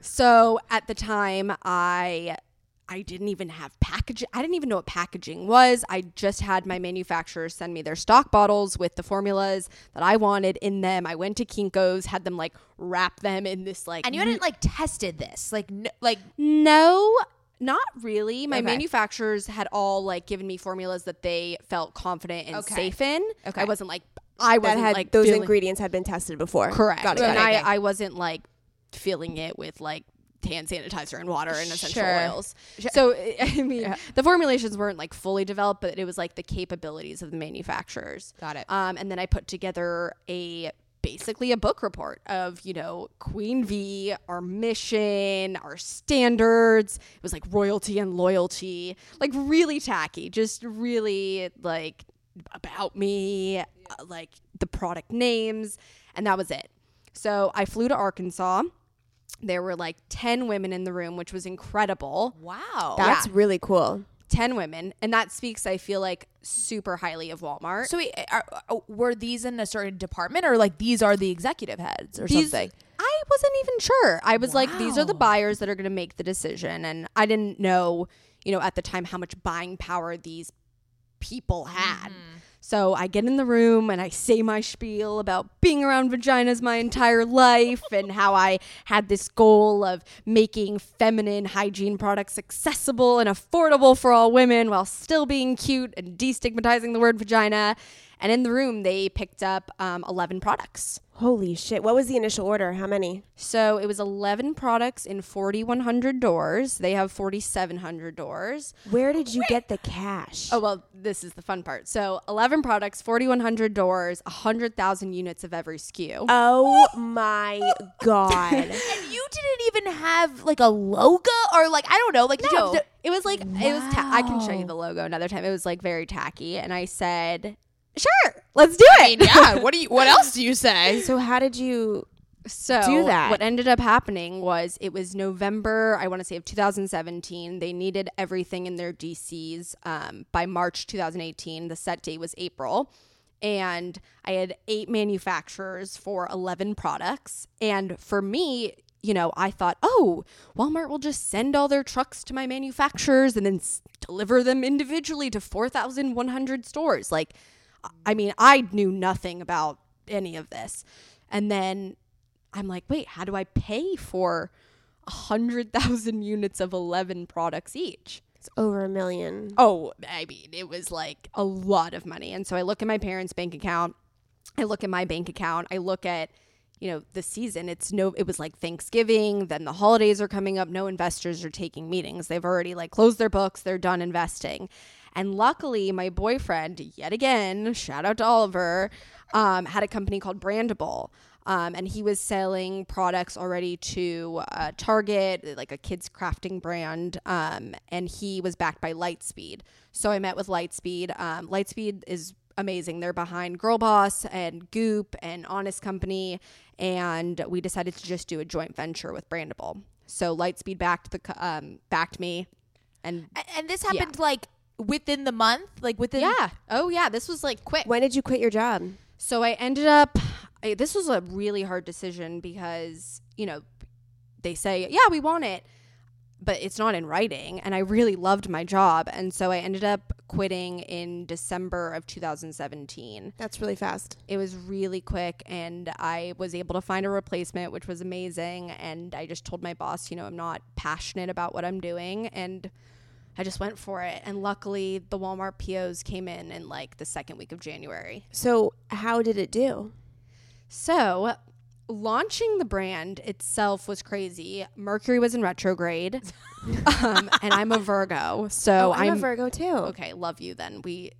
So at the time, I I didn't even have packaging. I didn't even know what packaging was. I just had my manufacturers send me their stock bottles with the formulas that I wanted in them. I went to Kinko's, had them like wrap them in this like... And you hadn't like tested this? Like no, like no... Not really. My okay. manufacturers had all like given me formulas that they felt confident and okay. safe in. Okay. I wasn't like I wasn't had, like those feeling- ingredients had been tested before. Correct. Got it, got and it, I, okay. I wasn't like filling it with like hand sanitizer and water and essential sure. oils. Sure. So I mean, yeah. the formulations weren't like fully developed, but it was like the capabilities of the manufacturers. Got it. Um, and then I put together a. basically a book report of, you know, Queen V, our mission, our standards. It was like royalty and loyalty, like really tacky, just really like about me, uh, like the product names. And that was it. So I flew to Arkansas. There were like ten women in the room, which was incredible. Wow. That's yeah. really cool. ten women. And that speaks, I feel like, super highly of Walmart. So wait, are, are, were these in a certain department or like these are the executive heads or these, something? I wasn't even sure. I was wow. like, these are the buyers that are going to make the decision. And I didn't know, you know, at the time how much buying power these people had. Mm. So I get in the room and I say my spiel about being around vaginas my entire life and how I had this goal of making feminine hygiene products accessible and affordable for all women while still being cute and destigmatizing the word vagina. And in the room, they picked up um, eleven products. Holy shit. What was the initial order? How many? So it was eleven products in forty-one hundred doors. They have forty-seven hundred doors. Where did you Wait. get the cash? Oh, well, this is the fun part. So eleven products, forty-one hundred doors, one hundred thousand units of every S K U. Oh, my God. And you didn't even have like a logo or like, I don't know. Like, no. Did you have to- It was like, wow. it was, ta- I can show you the logo another time. It was like very tacky. And I said, sure, let's do it. I mean, yeah. What do you, what else do you say? So how did you so do that? What ended up happening was it was November, I want to say of two thousand seventeen. They needed everything in their D Cs um, by March, two thousand eighteen. The set date was April. And I had eight manufacturers for eleven products. And for me, you know, I thought, oh, Walmart will just send all their trucks to my manufacturers and then s- deliver them individually to four thousand one hundred stores. Like, I mean, I knew nothing about any of this. And then I'm like, wait, how do I pay for one hundred thousand units of eleven products each? It's over a million. Oh, I mean, it was like a lot of money. And so I look at my parents' bank account. I look at my bank account. I look at, you know, the season, it's no, it was like Thanksgiving, then the holidays are coming up. No investors are taking meetings. They've already like closed their books. They're done investing. And luckily my boyfriend, yet again, shout out to Oliver, um, had a company called Brandable. Um, and he was selling products already to uh, Target, like a kids crafting brand. Um, and he was backed by Lightspeed. So I met with Lightspeed. Um, Lightspeed is amazing. They're behind Girl Boss and Goop and Honest Company, and we decided to just do a joint venture with Brandable. So Lightspeed backed the um, backed me, and and this happened yeah. like within the month, like within yeah. Oh yeah, this was like quick. When did you quit your job? So I ended up. I, this was a really hard decision because you know they say yeah we want it, but it's not in writing, and I really loved my job, and so I ended up quitting in December of two thousand seventeen. That's really fast. It was really quick, and I was able to find a replacement, which was amazing, and I just told my boss, you know, I'm not passionate about what I'm doing, and I just went for it, and luckily the Walmart P Os came in in like the second week of January. So how did it do? So launching the brand itself was crazy. Mercury was in retrograde, um, and I'm a Virgo, so oh, I'm, I'm a Virgo too. Okay, love you. Then we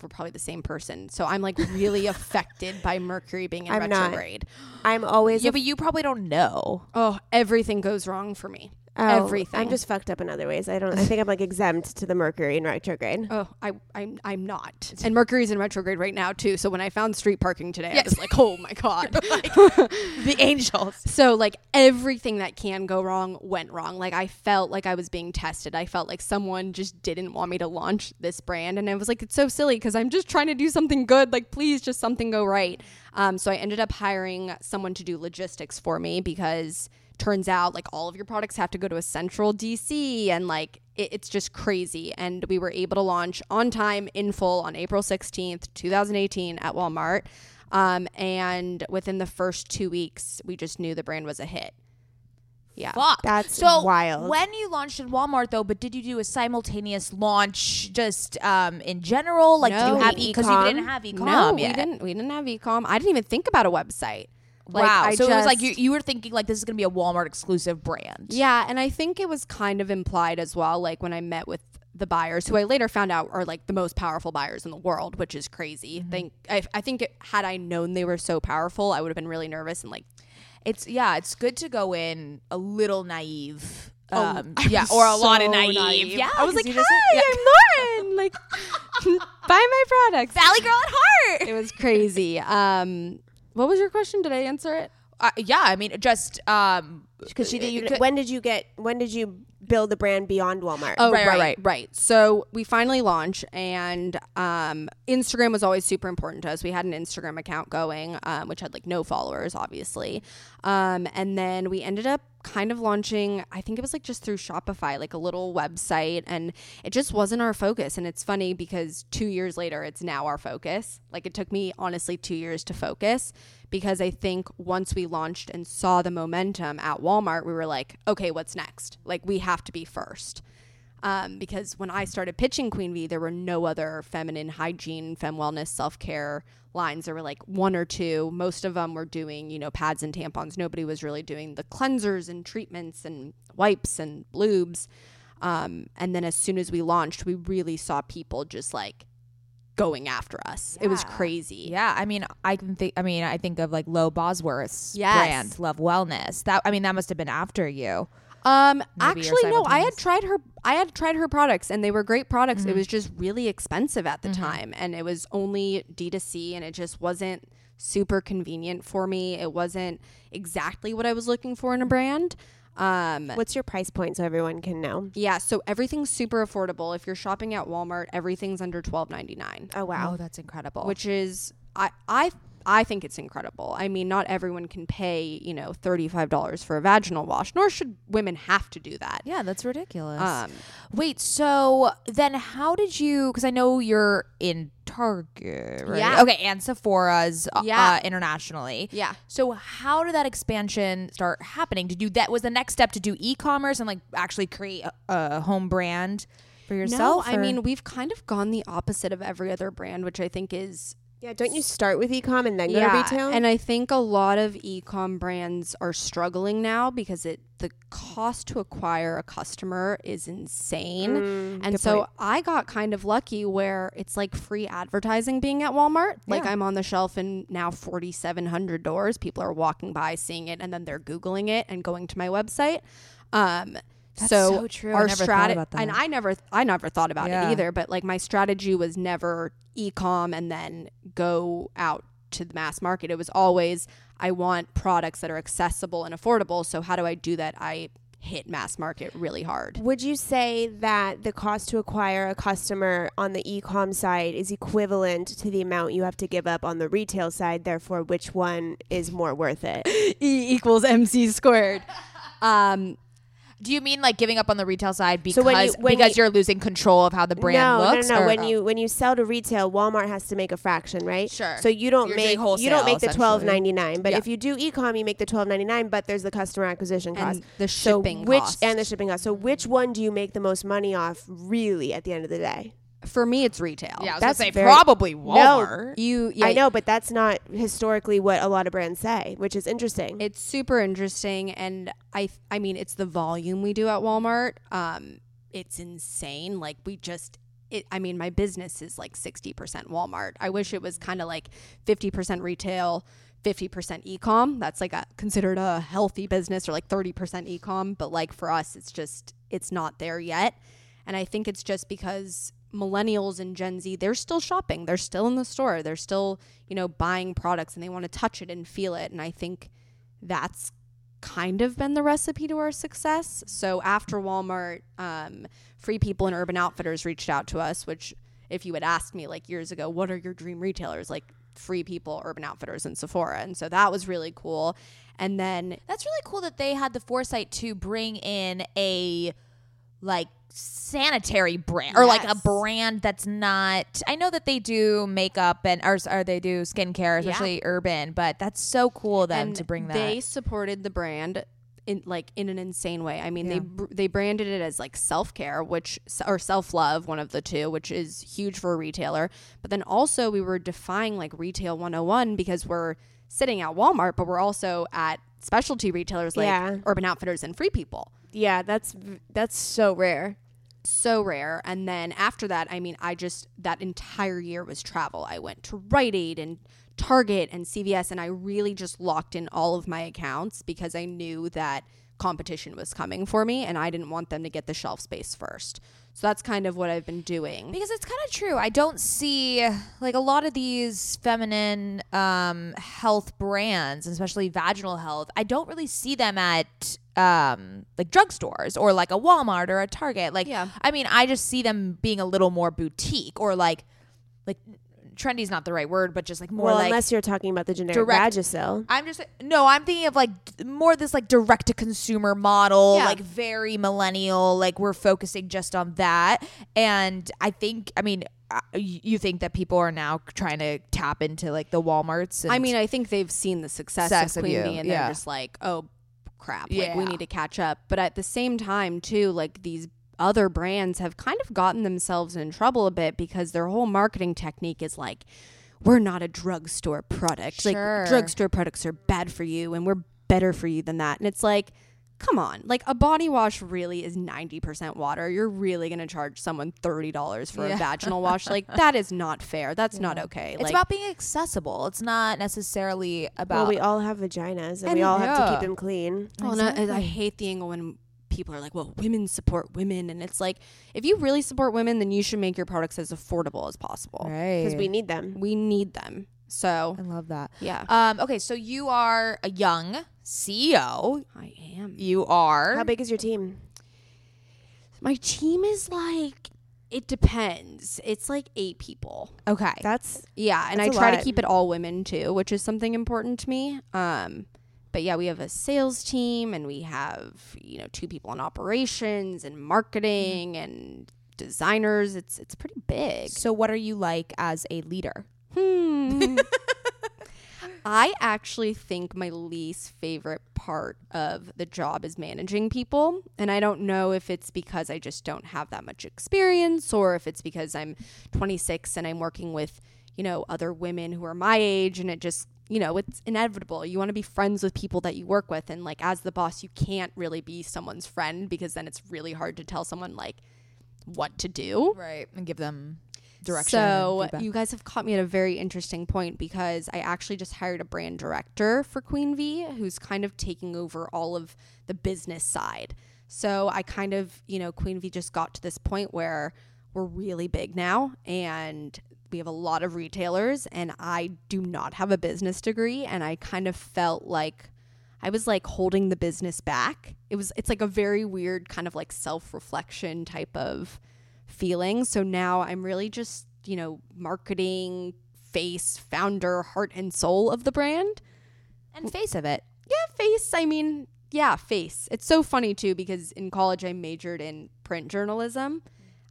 we're probably the same person. So I'm like really affected by Mercury being in I'm retrograde. Not. I'm always yeah, but you probably don't know. Oh, everything goes wrong for me. Oh, everything. I'm just fucked up in other ways. I don't. I think I'm like exempt to the Mercury in retrograde. Oh, I, I'm I'm not. And Mercury's in retrograde right now too. So when I found street parking today, yes. I was like, oh my god, like, the angels. So like everything that can go wrong went wrong. Like I felt like I was being tested. I felt like someone just didn't want me to launch this brand, and I was like, it's so silly because I'm just trying to do something good. Like please, just something go right. Um, so I ended up hiring someone to do logistics for me because. Turns out like all of your products have to go to a central D C and like it, it's just crazy. And we were able to launch on time in full on April sixteenth, twenty eighteen at Walmart. Um, and within the first two weeks, we just knew the brand was a hit. Yeah. Fuck. That's so wild. When you launched in Walmart though, but did you do a simultaneous launch just um, in general? Like no. Did you have e-com? Because you didn't have e-com no, yet. We didn't, we didn't have e-com. I didn't even think about a website. Like, wow. I so just, it was like you, you were thinking like this is going to be a Walmart exclusive brand. Yeah. And I think it was kind of implied as well. Like when I met with the buyers who I later found out are like the most powerful buyers in the world, which is crazy. Mm-hmm. Think, I, I think it, had I known they were so powerful, I would have been really nervous. And like it's yeah, it's good to go in a little naive. Um, oh, yeah, or a so lot of naive. naive. Yeah, I was like, hi, just, yeah. I'm Lauren. Like buy my products. Valley girl at heart. It was crazy. Um What was your question? Did I answer it? Uh, yeah, I mean, just um, because she did. You could, when did you get? When did you build the brand beyond Walmart? Oh, right, right, right. right. So we finally launched, and um, Instagram was always super important to us. We had an Instagram account going, um, which had like no followers, obviously, um, and then we ended up kind of launching. I think it was like just through Shopify, like a little website, and it just wasn't our focus. And it's funny because two years later, it's now our focus. Like it took me honestly two years to focus. Because I think once we launched and saw the momentum at Walmart, we were like, okay, what's next? Like, we have to be first. Um, because when I started pitching Queen V, there were no other feminine hygiene, femme wellness, self-care lines. There were like one or two. Most of them were doing, you know, pads and tampons. Nobody was really doing the cleansers and treatments and wipes and lubes. Um, and then as soon as we launched, we really saw people just like, going after us. Yeah. It was crazy. Yeah. I mean, I can think, I mean, I think of like Lo Bosworth's yes. brand, Love Wellness. That, I mean, that must have been after you. Um, actually, no, I had tried her. I had tried her products and they were great products. Mm-hmm. It was just really expensive at the mm-hmm. time. And it was only D two C and it just wasn't super convenient for me. It wasn't exactly what I was looking for in a brand. Um, What's your price point so everyone can know? Yeah, so everything's super affordable. If you're shopping at Walmart, everything's under twelve ninety-nine. Oh, wow. Oh, that's incredible. Which is, I, I, I think it's incredible. I mean, not everyone can pay, you know, thirty-five dollars for a vaginal wash, nor should women have to do that. Yeah, that's ridiculous. Um, Wait, so then how did you, because I know you're in Target, right? Yeah. Okay, and Sephora's yeah. uh, internationally. Yeah. So how did that expansion start happening? Did you, that was the next step to do e-commerce and like actually create a, a home brand for yourself? No, or? I mean, we've kind of gone the opposite of every other brand, which I think is... Yeah, don't you start with e-com and then yeah. go to retail? And I think a lot of e-com brands are struggling now because it the cost to acquire a customer is insane. Mm, and so point. I got kind of lucky where it's like free advertising being at Walmart. Yeah. Like I'm on the shelf in now forty-seven hundred doors. People are walking by, seeing it, and then they're Googling it and going to my website. Um That's so, so true. Our strategy, and I never, th- I never thought about yeah. it either. But like my strategy was never e-com and then go out to the mass market. It was always I want products that are accessible and affordable. So how do I do that? I hit mass market really hard. Would you say that the cost to acquire a customer on the e-com side is equivalent to the amount you have to give up on the retail side? Therefore, which one is more worth it? E equals M C squared. Um. Do you mean like giving up on the retail side because so when you, when because you, you're losing control of how the brand no, looks? No, no, no. When oh. you when you sell to retail, Walmart has to make a fraction, right? Sure. So you don't you're make wholesale, you don't make the twelve ninety-nine, but yeah. if you do e-com, you make the twelve ninety-nine, but there's the customer acquisition cost, and the shipping so which, cost, and the shipping cost. So which one do you make the most money off, really, at the end of the day? For me, it's retail. Yeah, I was that's gonna say very, probably Walmart. No, you, yeah, I know, but that's not historically what a lot of brands say, which is interesting. It's super interesting, and I, I mean, it's the volume we do at Walmart. Um, it's insane. Like we just, it, I mean, my business is like sixty percent Walmart. I wish it was kind of like fifty percent retail, fifty percent e-com. That's like a considered a healthy business, or like thirty percent e-com. But like for us, it's just, it's not there yet, and I think it's just because millennials and Gen Z, they're still shopping. They're still in the store. They're still, you know, buying products, and they want to touch it and feel it. And I think that's kind of been the recipe to our success. So after Walmart, um, Free People and Urban Outfitters reached out to us, which if you had asked me like years ago, what are your dream retailers? Like Free People, Urban Outfitters, and Sephora. And so that was really cool. And then that's really cool that they had the foresight to bring in a like sanitary brand or yes. like a brand that's not, I know that they do makeup and or, or they do skincare, especially yeah. Urban, but that's so cool of them and to bring that. They supported the brand in like in an insane way. I mean, yeah. they they branded it as like self-care, which or self-love, one of the two, which is huge for a retailer. But then also we were defying like retail one oh one because we're sitting at Walmart, but we're also at specialty retailers like yeah. Urban Outfitters and Free People. Yeah, that's that's so rare. So rare. And then after that, I mean, I just, that entire year was travel. I went to Rite Aid and Target and C V S, and I really just locked in all of my accounts because I knew that competition was coming for me, and I didn't want them to get the shelf space first. So that's kind of what I've been doing. Because it's kind of true. I don't see like a lot of these feminine um, health brands, especially vaginal health. I don't really see them at um, like drugstores or like a Walmart or a Target. Like, yeah. I mean, I just see them being a little more boutique or like, like trendy is not the right word, but just like more well, like unless you're talking about the generic direct, Vagisil. I'm just, no, I'm thinking of like more this like direct to consumer model, yeah. like very millennial, like we're focusing just on that. And I think, I mean, you think that people are now trying to tap into like the Walmarts. And I mean, I think they've seen the success of Queen V and yeah. they're just like, oh crap, like yeah. we need to catch up. But at the same time too, like these other brands have kind of gotten themselves in trouble a bit because their whole marketing technique is like, we're not a drugstore product. Sure. Like drugstore products are bad for you and we're better for you than that. And it's like, come on, like a body wash really is ninety percent water. You're really going to charge someone thirty dollars for yeah. a vaginal wash. Like that is not fair. That's yeah. not okay. It's like, about being accessible. It's not necessarily about. Well, we all have vaginas and, and we all yeah. have to keep them clean. Well, exactly. no, I hate the England people are like, well, women support women. And it's like, if you really support women, then you should make your products as affordable as possible. Right. Because we need them. We need them. So I love that. Yeah. Um, okay. So you are a young C E O. I am. You are. How big is your team? My team is like, it depends. It's like eight people. Okay. That's yeah. And that's I try lot. to keep it all women too, which is something important to me. Um, but yeah, we have a sales team, and we have, you know, two people in operations and marketing mm-hmm. and designers. It's it's pretty big. So what are you like as a leader? Hmm. I actually think my least favorite part of the job is managing people. And I don't know if it's because I just don't have that much experience, or if it's because I'm twenty-six and I'm working with, you know, other women who are my age, and it just, you know, it's inevitable. You want to be friends with people that you work with. And like, as the boss, you can't really be someone's friend, because then it's really hard to tell someone like what to do. Right. And give them direction. So you guys have caught me at a very interesting point, because I actually just hired a brand director for Queen V, who's kind of taking over all of the business side. So I kind of, you know, Queen V just got to this point where we're really big now, and we have a lot of retailers, and I do not have a business degree, and I kind of felt like I was like holding the business back. It was, it's like a very weird kind of like self-reflection type of feeling. So now I'm really just, you know, marketing, face, founder, heart and soul of the brand. And face of it. Yeah, face. I mean, yeah, face. It's so funny too, because in college I majored in print journalism.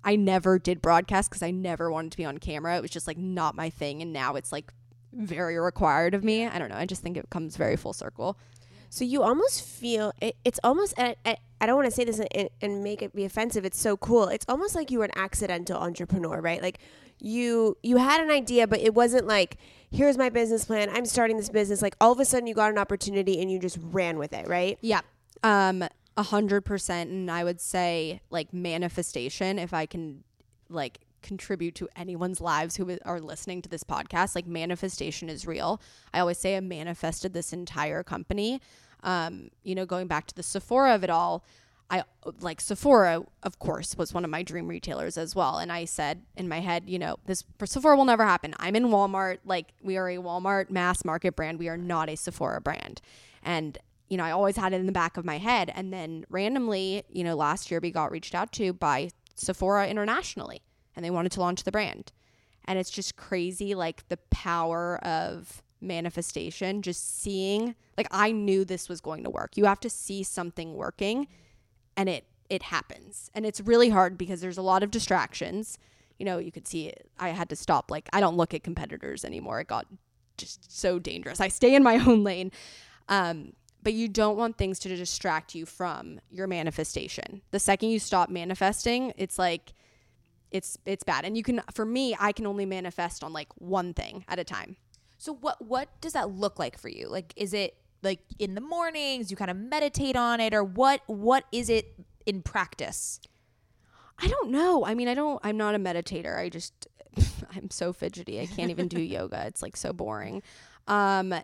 I never did broadcast because I never wanted to be on camera. It was just like not my thing. And now it's like very required of me. I don't know. I just think it comes very full circle. So you almost feel it, it's almost I, I, I don't want to say this and, and make it be offensive. It's so cool. It's almost like you were an accidental entrepreneur, right? Like you you had an idea, but it wasn't like, here's my business plan. I'm starting this business. Like all of a sudden you got an opportunity and you just ran with it, right? Yeah, um, a hundred percent. And I would say like manifestation, if I can like contribute to anyone's lives who are listening to this podcast, like manifestation is real. I always say I manifested this entire company. Um, you know, going back to the Sephora of it all, I like Sephora, of course, was one of my dream retailers as well. And I said in my head, you know, this Sephora will never happen. I'm in Walmart. Like we are a Walmart mass market brand. We are not a Sephora brand. And, you know, I always had it in the back of my head. And then randomly, you know, last year we got reached out to by Sephora internationally. And they wanted to launch the brand. And it's just crazy, like the power of manifestation, just seeing, like I knew this was going to work. You have to see something working and it it happens. And it's really hard because there's a lot of distractions. You know, you could see it. I had to stop. Like I don't look at competitors anymore. It got just so dangerous. I stay in my own lane. Um, but you don't want things to distract you from your manifestation. The second you stop manifesting, it's like, It's it's bad. And you can, for me, I can only manifest on like one thing at a time. So what what does that look like for you? Like, is it like in the mornings you kind of meditate on it, or what what is it in practice? I don't know. I mean, I don't, I'm not a meditator. I just, I'm so fidgety. I can't even do yoga. It's like so boring. Um,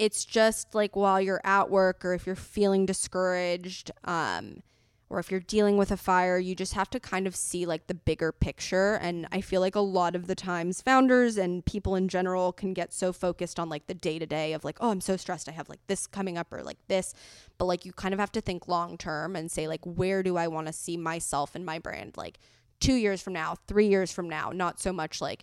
it's just like while you're at work, or if you're feeling discouraged, um, or if you're dealing with a fire, you just have to kind of see like the bigger picture. And I feel like a lot of the times founders and people in general can get so focused on like the day to day of like, oh, I'm so stressed. I have like this coming up or like this. But like you kind of have to think long term and say like, where do I want to see myself and my brand like two years from now, three years from now, not so much like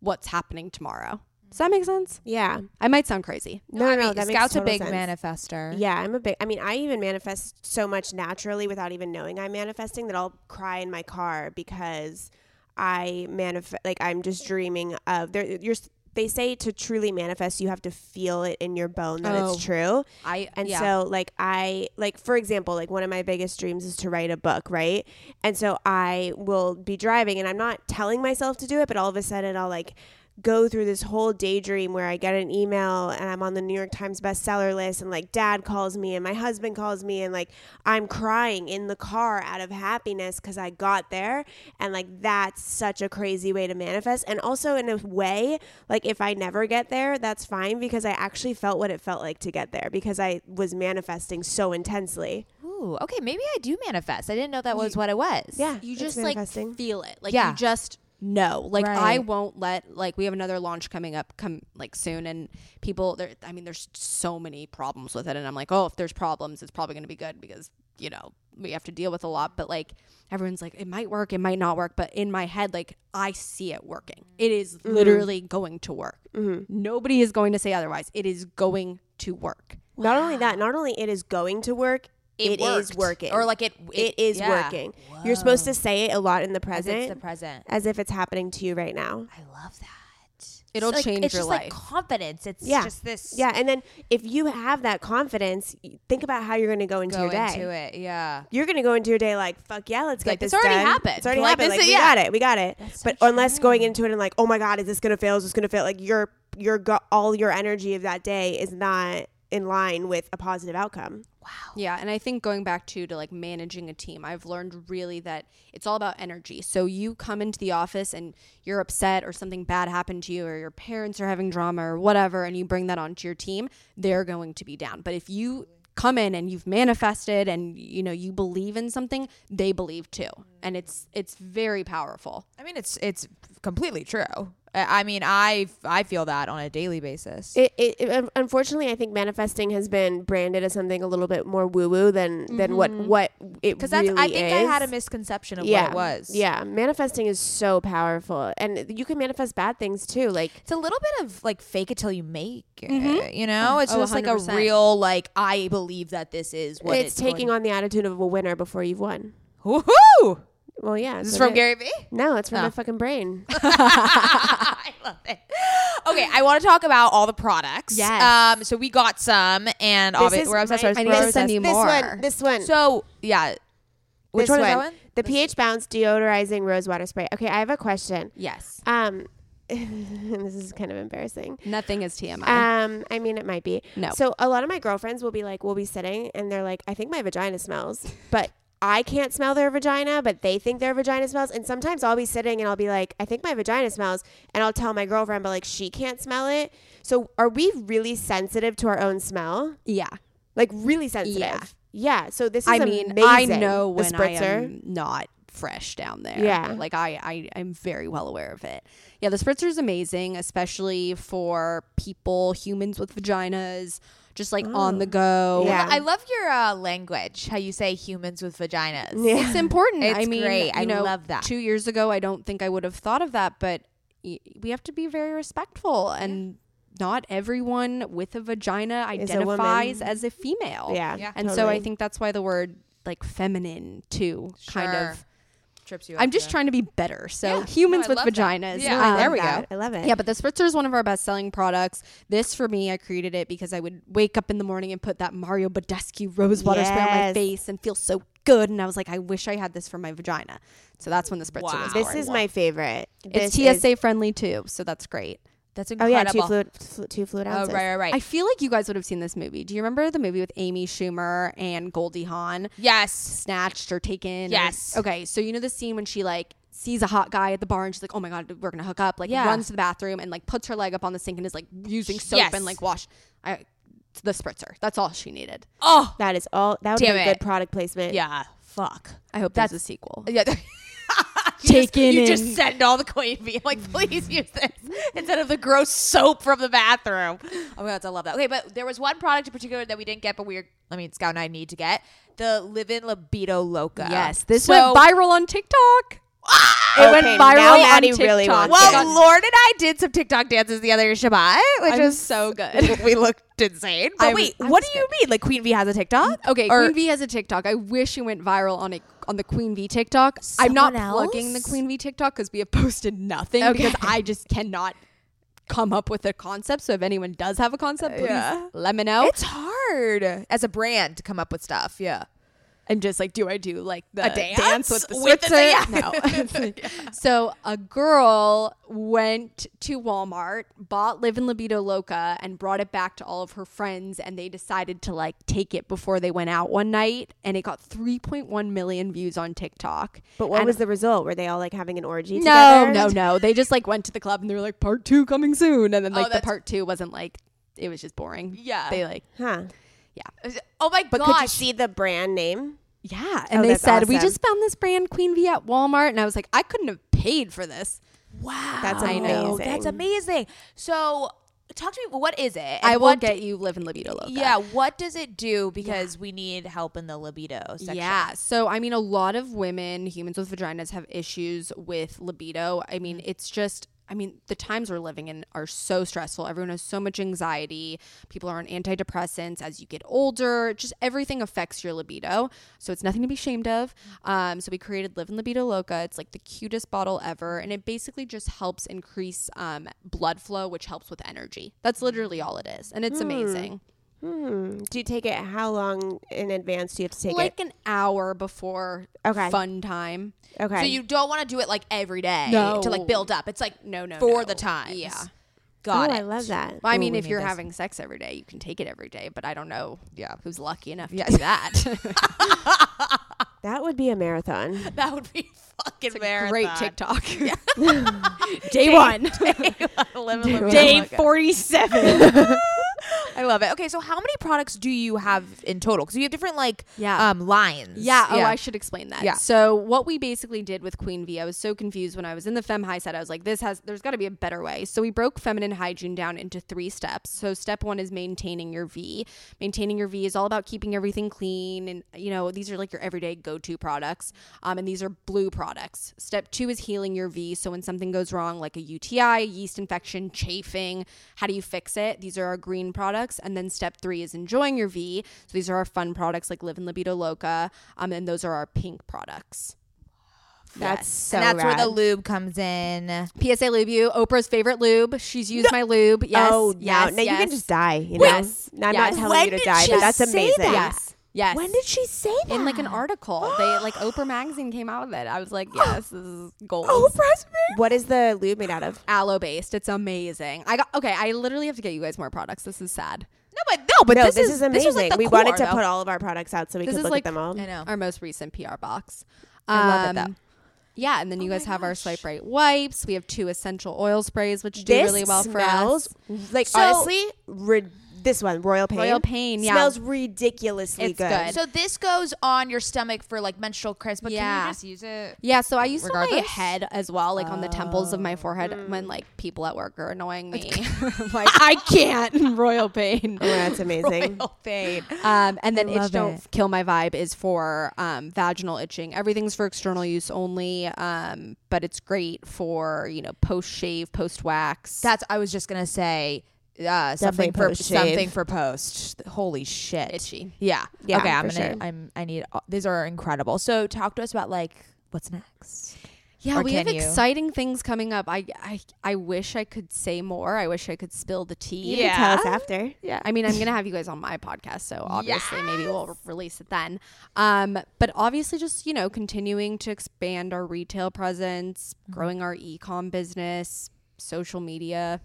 what's happening tomorrow. Does that make sense? Yeah. I might sound crazy. No, no, I mean, no that Scout's makes total a big sense. Manifester. Yeah, I'm a big, I mean, I even manifest so much naturally without even knowing I'm manifesting that I'll cry in my car because I manifest, like I'm just dreaming of, there, you're, they say to truly manifest, you have to feel it in your bone that oh, it's true. I And yeah. so like I, like for example, like one of my biggest dreams is to write a book, right? And so I will be driving and I'm not telling myself to do it, but all of a sudden I'll like, go through this whole daydream where I get an email and I'm on the New York Times bestseller list and like dad calls me and my husband calls me and like I'm crying in the car out of happiness because I got there, and like that's such a crazy way to manifest. And also in a way, like if I never get there, that's fine because I actually felt what it felt like to get there because I was manifesting so intensely. Ooh. Ooh, okay, maybe I do manifest. I didn't know that was you, what it was. Yeah. You just like feel it. Like yeah. you just know. Like right. I won't let, like we have another launch coming up come like soon, and people there, I mean, there's so many problems with it, and I'm like, oh, if there's problems, it's probably gonna be good because, you know, we have to deal with a lot, but like everyone's like, it might work, it might not work. But in my head, like I see it working. It is mm-hmm. literally going to work. Mm-hmm. Nobody is going to say otherwise. It is going to work. Wow. Not only that, not only it is going to work, it, it is working. Or like it, it, it is yeah. working. Whoa. You're supposed to say it a lot in the present, as it's the present, as if it's happening to you right now. I love that. It'll so change like, your life. It's just like confidence. It's yeah. just this. Yeah. And then if you have that confidence, think about how you're going to go into go your day. Go into it. Yeah. You're going to go into your day like, fuck yeah, let's like, get this done. It's already done. happened. It's already like, happened. Like, is, we yeah. got it. We got it. That's so but true. Unless going into it and like, oh my God, is this going to fail? Is this going to fail? Like your, your, go- all your energy of that day is not in line with a positive outcome. Wow. Yeah. And I think going back to, to like managing a team, I've learned really that it's all about energy. So you come into the office and you're upset or something bad happened to you or your parents are having drama or whatever, and you bring that onto your team, they're going to be down. But if you come in and you've manifested and, you know, you believe in something, they believe too. And it's it's very powerful. I mean, it's it's completely true. I mean, I, I feel that on a daily basis. It, it, it, unfortunately, I think manifesting has been branded as something a little bit more woo-woo than, mm-hmm. than what, what it Cause that's, really I think is. I had a misconception of yeah. what it was. Yeah. Manifesting is so powerful. And you can manifest bad things, too. Like it's a little bit of, like, fake it till you make it, mm-hmm. you know? It's oh, just, one hundred percent. Like, a real, like, I believe that this is what it's... It's taking going. on the attitude of a winner before you've won. Woo-hoo! Well, yeah. Is this from it. Gary Vee? No, it's from oh. my fucking brain. I love it. Okay, I want to talk about all the products. Yes. Um, so we got some, and obviously we're obsessed with this one. This one. So, yeah. Which one, one is that one? The this pH one. Bounce Deodorizing Rose Water Spray. Okay, I have a question. Yes. Um, this is kind of embarrassing. Nothing is T M I. Um, I mean, it might be. No. So a lot of my girlfriends will be like, we'll be sitting, and they're like, I think my vagina smells. But... I can't smell their vagina, but they think their vagina smells. And sometimes I'll be sitting and I'll be like, I think my vagina smells. And I'll tell my girlfriend, but like she can't smell it. So are we really sensitive to our own smell? Yeah. Like really sensitive. Yeah. Yeah. So this is I mean, amazing. I know when I am not fresh down there. Yeah. Like I, I, I'm very well aware of it. Yeah. The spritzer is amazing, especially for people, humans with vaginas. Just like oh. on the go. Yeah. I love your uh, language, how you say humans with vaginas. Yeah. It's important. It's I mean, great. I know, love that. Two years ago, I don't think I would have thought of that, but y- we have to be very respectful. And not everyone with a vagina identifies a as a female. Yeah. yeah and totally. So I think that's why the word like feminine too sure. kind of. Trips you I'm just there. Trying to be better. So yeah. humans no, with vaginas. Yeah. Um, there we go. I love it. Yeah, but the spritzer is one of our best selling products. This for me, I created it because I would wake up in the morning and put that Mario Badescu rose water yes. spray on my face and feel so good. And I was like, I wish I had this for my vagina. So that's when the spritzer wow. was born. This is my favorite. It's this T S A is- friendly too. So that's great. That's incredible. Oh yeah, two fluid, flu- two fluid ounces. Oh right, right, right. I feel like you guys would have seen this movie. Do you remember the movie with Amy Schumer and Goldie Hawn? Yes. Snatched or Taken? Yes. Or, okay, so you know the scene when she like sees a hot guy at the bar and she's like, oh my God, we're gonna hook up. Like yeah. runs to the bathroom and like puts her leg up on the sink and is like using soap yes. and like wash. I, the spritzer. That's all she needed. Oh, that is all. That would be a good product placement. Yeah. Fuck. I hope that's there's a sequel. Yeah. You Taken just, you in. Just send all the Queen V. I'm like, please use this instead of the gross soap from the bathroom. Oh my God, I love that. Okay, but there was one product in particular that we didn't get, but we were, I mean, Scout and I need to get the Livin' Libido Loca. Yes, this so, went viral on TikTok. Ah, it okay, went viral now on Maddie TikTok. Really well, it. Lord and I did some TikTok dances the other Shabbat, which I'm was so good. We looked insane. But I'm, wait, I'm what scared. Do you mean? Like Queen V has a TikTok? Okay, or, Queen V has a TikTok. I wish it went viral on a on the Queen V TikTok. I'm not else? plugging the Queen V TikTok because we have posted nothing okay. because I just cannot come up with a concept. So if anyone does have a concept, please uh, yeah. let me know. It's hard as a brand to come up with stuff. Yeah. And just like, do I do like the a dance? dance with the with spritzer? No. yeah. So a girl went to Walmart, bought Livin' Libido Loca, and brought it back to all of her friends. And they decided to like take it before they went out one night. And it got three point one million views on TikTok. But what and was the result? Were they all like having an orgy no, together? No, no, no. They just like went to the club and they were like, part two coming soon. And then like oh, the part two wasn't like, it was just boring. Yeah. They like, huh. Yeah. Oh my but gosh. But could you see the brand name? Yeah. And oh, they said, awesome. We just found this brand, Queen V, at Walmart. And I was like, I couldn't have paid for this. Wow. That's amazing. That's amazing. So talk to me. What is it? And I will get you Live in Libido Loca. Yeah. What does it do? Because yeah. we need help in the libido section. Yeah. So, I mean, a lot of women, humans with vaginas, have issues with libido. I mean, it's just... I mean, the times we're living in are so stressful. Everyone has so much anxiety. People are on antidepressants as you get older. Just everything affects your libido. So it's nothing to be ashamed of. Um, so we created Live in Libido Loca. It's like the cutest bottle ever. And it basically just helps increase um, blood flow, which helps with energy. That's literally all it is. And it's mm. amazing. Hmm. Do you take it how long in advance do you have to take like it? Like an hour before okay. fun time. Okay. So you don't want to do it like every day no. to like build up. It's like no, no, for no. the times. Yeah. Got Ooh, it. I love that. Well, I Ooh, mean, if you're this. having sex every day, you can take it every day, but I don't know yeah. who's lucky enough to yeah. do that. That would be a marathon. That would be a fucking it's a marathon. Great TikTok. Yeah. day, day one. Day, one. day, one. day forty-seven. I love it. Okay, so how many products do you have in total? Because you have different like yeah. um, lines. Yeah. yeah. Oh, I should explain that. Yeah. So what we basically did with Queen V, I was so confused when I was in the Femme High set. I was like, this has, there's got to be a better way. So we broke feminine hygiene down into three steps. So step one is maintaining your V. Maintaining your V is all about keeping everything clean. And, you know, these are like your everyday go-to products. Um, and these are blue products. Step two is healing your V. So when something goes wrong, like a U T I, yeast infection, chafing, how do you fix it? These are our green products. And then step three is enjoying your V. So these are our fun products like Live in Libido Loca. Um, and those are our pink products. That's yes. so and that's rad. Where the lube comes in. P S A Lube You, Oprah's favorite lube. She's used no. my lube. Yes. Oh, yes. No. Now yes. you can just die. You know? Yes. No, I'm yes. not telling when you to die, but that's amazing. That? Yes. Yes. When did she say that? In like an article. They like Oprah magazine came out with it. I was like, yes, this is gold. Oprah's made? What is the lube made out of? Aloe based. It's amazing. I got okay, I literally have to get you guys more products. This is sad. No, but no, but no, this, this is, is amazing. This like we core, wanted to though. Put all of our products out so we this could look like, at them all. I know. Our most recent P R box. Um, I love it though. Yeah, and then you oh guys have gosh. Our Swipe Right wipes. We have two essential oil sprays, which do this really well for us. Like so, honestly, ridiculous. This one, Royal Pain. Royal Pain, yeah. Smells ridiculously good. good. So this goes on your stomach for like menstrual cramps, but yeah. can you just use it? Yeah, so I use it on my head as well, like oh. on the temples of my forehead mm. when like people at work are annoying me. Like, I can't. Royal Pain. Oh, that's amazing. Royal Pain. Um, and then Itch it. Don't Kill My Vibe is for um, vaginal itching. Everything's for external use only, um, but it's great for, you know, post-shave, post-wax. That's, I was just going to say... Uh, something for something for post. Holy shit, itchy. Yeah, yeah. Okay, I'm gonna. Sure. I'm. I need. All, these are incredible. So talk to us about like what's next. Yeah, or we have you? Exciting things coming up. I, I I wish I could say more. I wish I could spill the tea. You yeah. can tell us after. Yeah. I mean, I'm going to have you guys on my podcast, so obviously yes. maybe we'll re- release it then. Um, but obviously just, you know, continuing to expand our retail presence, mm-hmm. growing our e-com business, social media.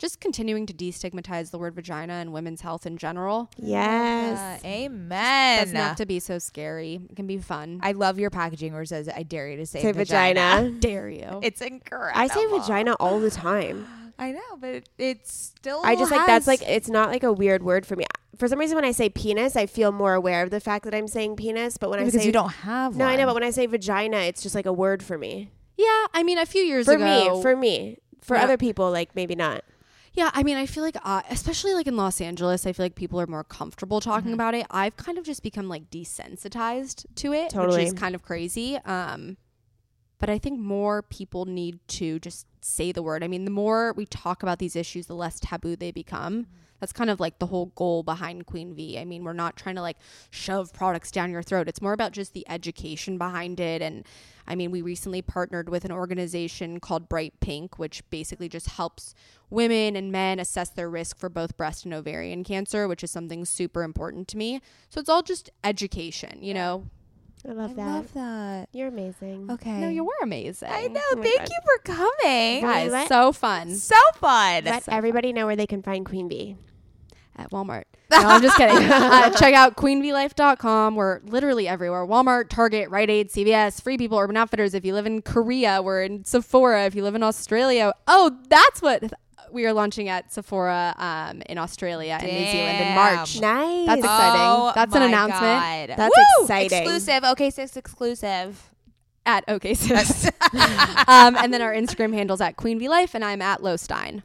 Just continuing to destigmatize the word vagina and women's health in general. Yes. Uh, amen. Doesn't have to be so scary. It can be fun. I love your packaging where it says, I dare you to say, say vagina. vagina. I dare you. It's incredible. I say vagina all the time. I know, but it, it's still I just has- like, that's like, it's not like a weird word for me. For some reason, when I say penis, I feel more aware of the fact that I'm saying penis. But when because I say. Because you don't have no, one. No, I know. But when I say vagina, it's just like a word for me. Yeah. I mean, a few years for ago. Me, for me. For yeah. other people, like maybe not. Yeah, I mean, I feel like, uh, especially like in Los Angeles, I feel like people are more comfortable talking mm-hmm. about it. I've kind of just become like desensitized to it, totally. Which is kind of crazy. Um, but I think more people need to just say the word. I mean, the more we talk about these issues, the less taboo they become. Mm-hmm. That's kind of like the whole goal behind Queen V. I mean, we're not trying to like shove products down your throat. It's more about just the education behind it. And I mean, we recently partnered with an organization called Bright Pink, which basically just helps women and men assess their risk for both breast and ovarian cancer, which is something super important to me. So it's all just education, you know? I love I that. I love that. You're amazing. Okay. No, you were amazing. I know. Oh Thank God. You for coming. Guys, let, so fun. So fun. Let so everybody fun. Know where they can find Queen V. At Walmart. No, I'm just kidding. Uh, check out queen v life dot com. We're literally everywhere. Walmart, Target, Rite Aid, C V S, Free People, Urban Outfitters. If you live in Korea, we're in Sephora. If you live in Australia. Oh, that's what... we are launching at Sephora um, in Australia Damn. and New Zealand in March. Nice. That's exciting. Oh That's an announcement. God. That's Woo! exciting. Exclusive. OK Sis exclusive. At OK Sis. um, and then our Instagram handle's at Queen V Life, and I'm at Low Stein.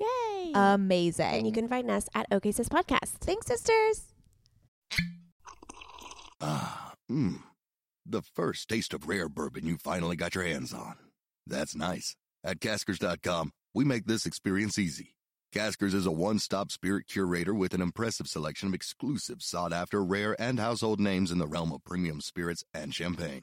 Yay. Amazing. And you can find us at OK Sis Podcast. Thanks, sisters. Ah, mmm. The first taste of rare bourbon you finally got your hands on. That's nice. At Caskers dot com, we make this experience easy. Caskers is a one-stop spirit curator with an impressive selection of exclusive, sought-after, rare, and household names in the realm of premium spirits and champagne.